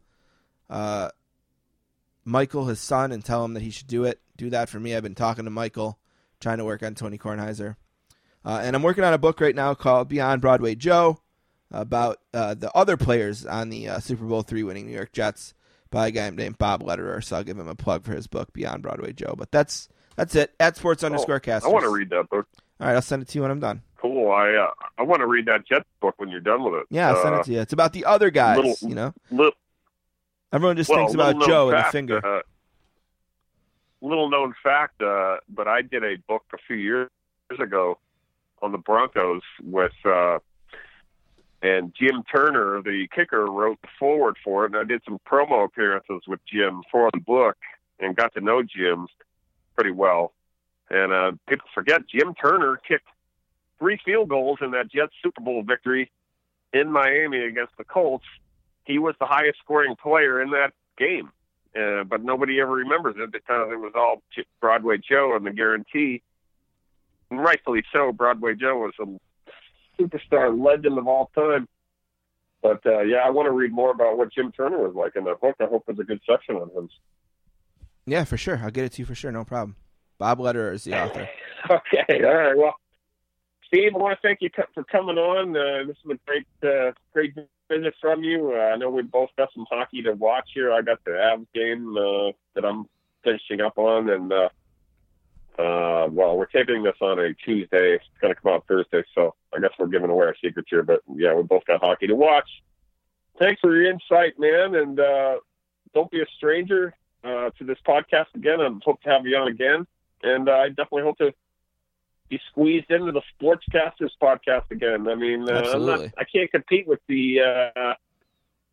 uh, Michael, his son, and tell him that he should do it, do that for me. I've been talking to Michael, trying to work on Tony Kornheiser. Uh, and I'm working on a book right now called Beyond Broadway Joe about uh, the other players on the uh, Super Bowl three winning New York Jets by a guy named Bob Lederer. So I'll give him a plug for his book, Beyond Broadway Joe. But that's that's it, at sports underscore casters. I want to read that book. All right, I'll send it to you when I'm done. cool. I uh, I want to read that checkbook when you're done with it. Yeah, I'll send it to you. It's about the other guys, little, you know. Little, Everyone just well, thinks about Joe fact, and the finger. Uh, little known fact, uh, but I did a book a few years ago on the Broncos with uh, and Jim Turner, the kicker, wrote the forward for it, and I did some promo appearances with Jim for the book and got to know Jim pretty well. And uh, people forget Jim Turner kicked three field goals in that Jets Super Bowl victory in Miami against the Colts. He was the highest scoring player in that game, uh, but nobody ever remembers it because it was all Broadway Joe and the guarantee. And rightfully so, Broadway Joe was a superstar legend of all time. But, uh, yeah, I want to read more about what Jim Turner was like in that book. I hope there's a good section on him. Yeah, for sure. I'll get it to you for sure. No problem. Bob Lederer is the author. Okay. All right. Well, Steve, I want to thank you for coming on. Uh, this was a great, uh, great visit from you. Uh, I know we both got some hockey to watch here. I got the Avs game uh, that I'm finishing up on, and uh, uh, well, we're taping this on a Tuesday. It's going to come out Thursday, so I guess we're giving away our secrets here. But yeah, we both got hockey to watch. Thanks for your insight, man, and uh, don't be a stranger uh, to this podcast again. I hope to have you on again, and uh, I definitely hope to be squeezed into the Sportscasters podcast again. I mean, uh, I'm not, I can't compete with the, uh,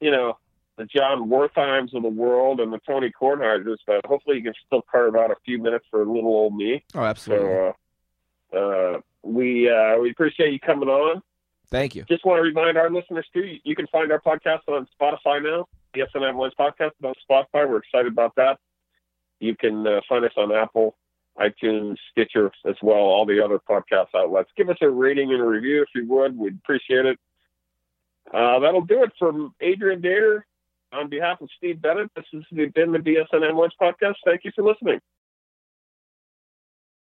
you know, the John Wertheims of the world and the Tony Kornheisers, but hopefully you can still carve out a few minutes for little old me. Oh, absolutely. So, uh, uh, we uh, we appreciate you coming on. Thank you. Just want to remind our listeners, too, you can find our podcast on Spotify now. The B S N Avalanche podcast is on Spotify. We're excited about that. You can uh, find us on Apple, iTunes, Stitcher, as well, all the other podcast outlets. Give us a rating and a review if you would. We'd appreciate it. Uh, that'll do it from Adrian Dater. On behalf of Steve Bennett, this has been the B S N Avalanche podcast. Thank you for listening.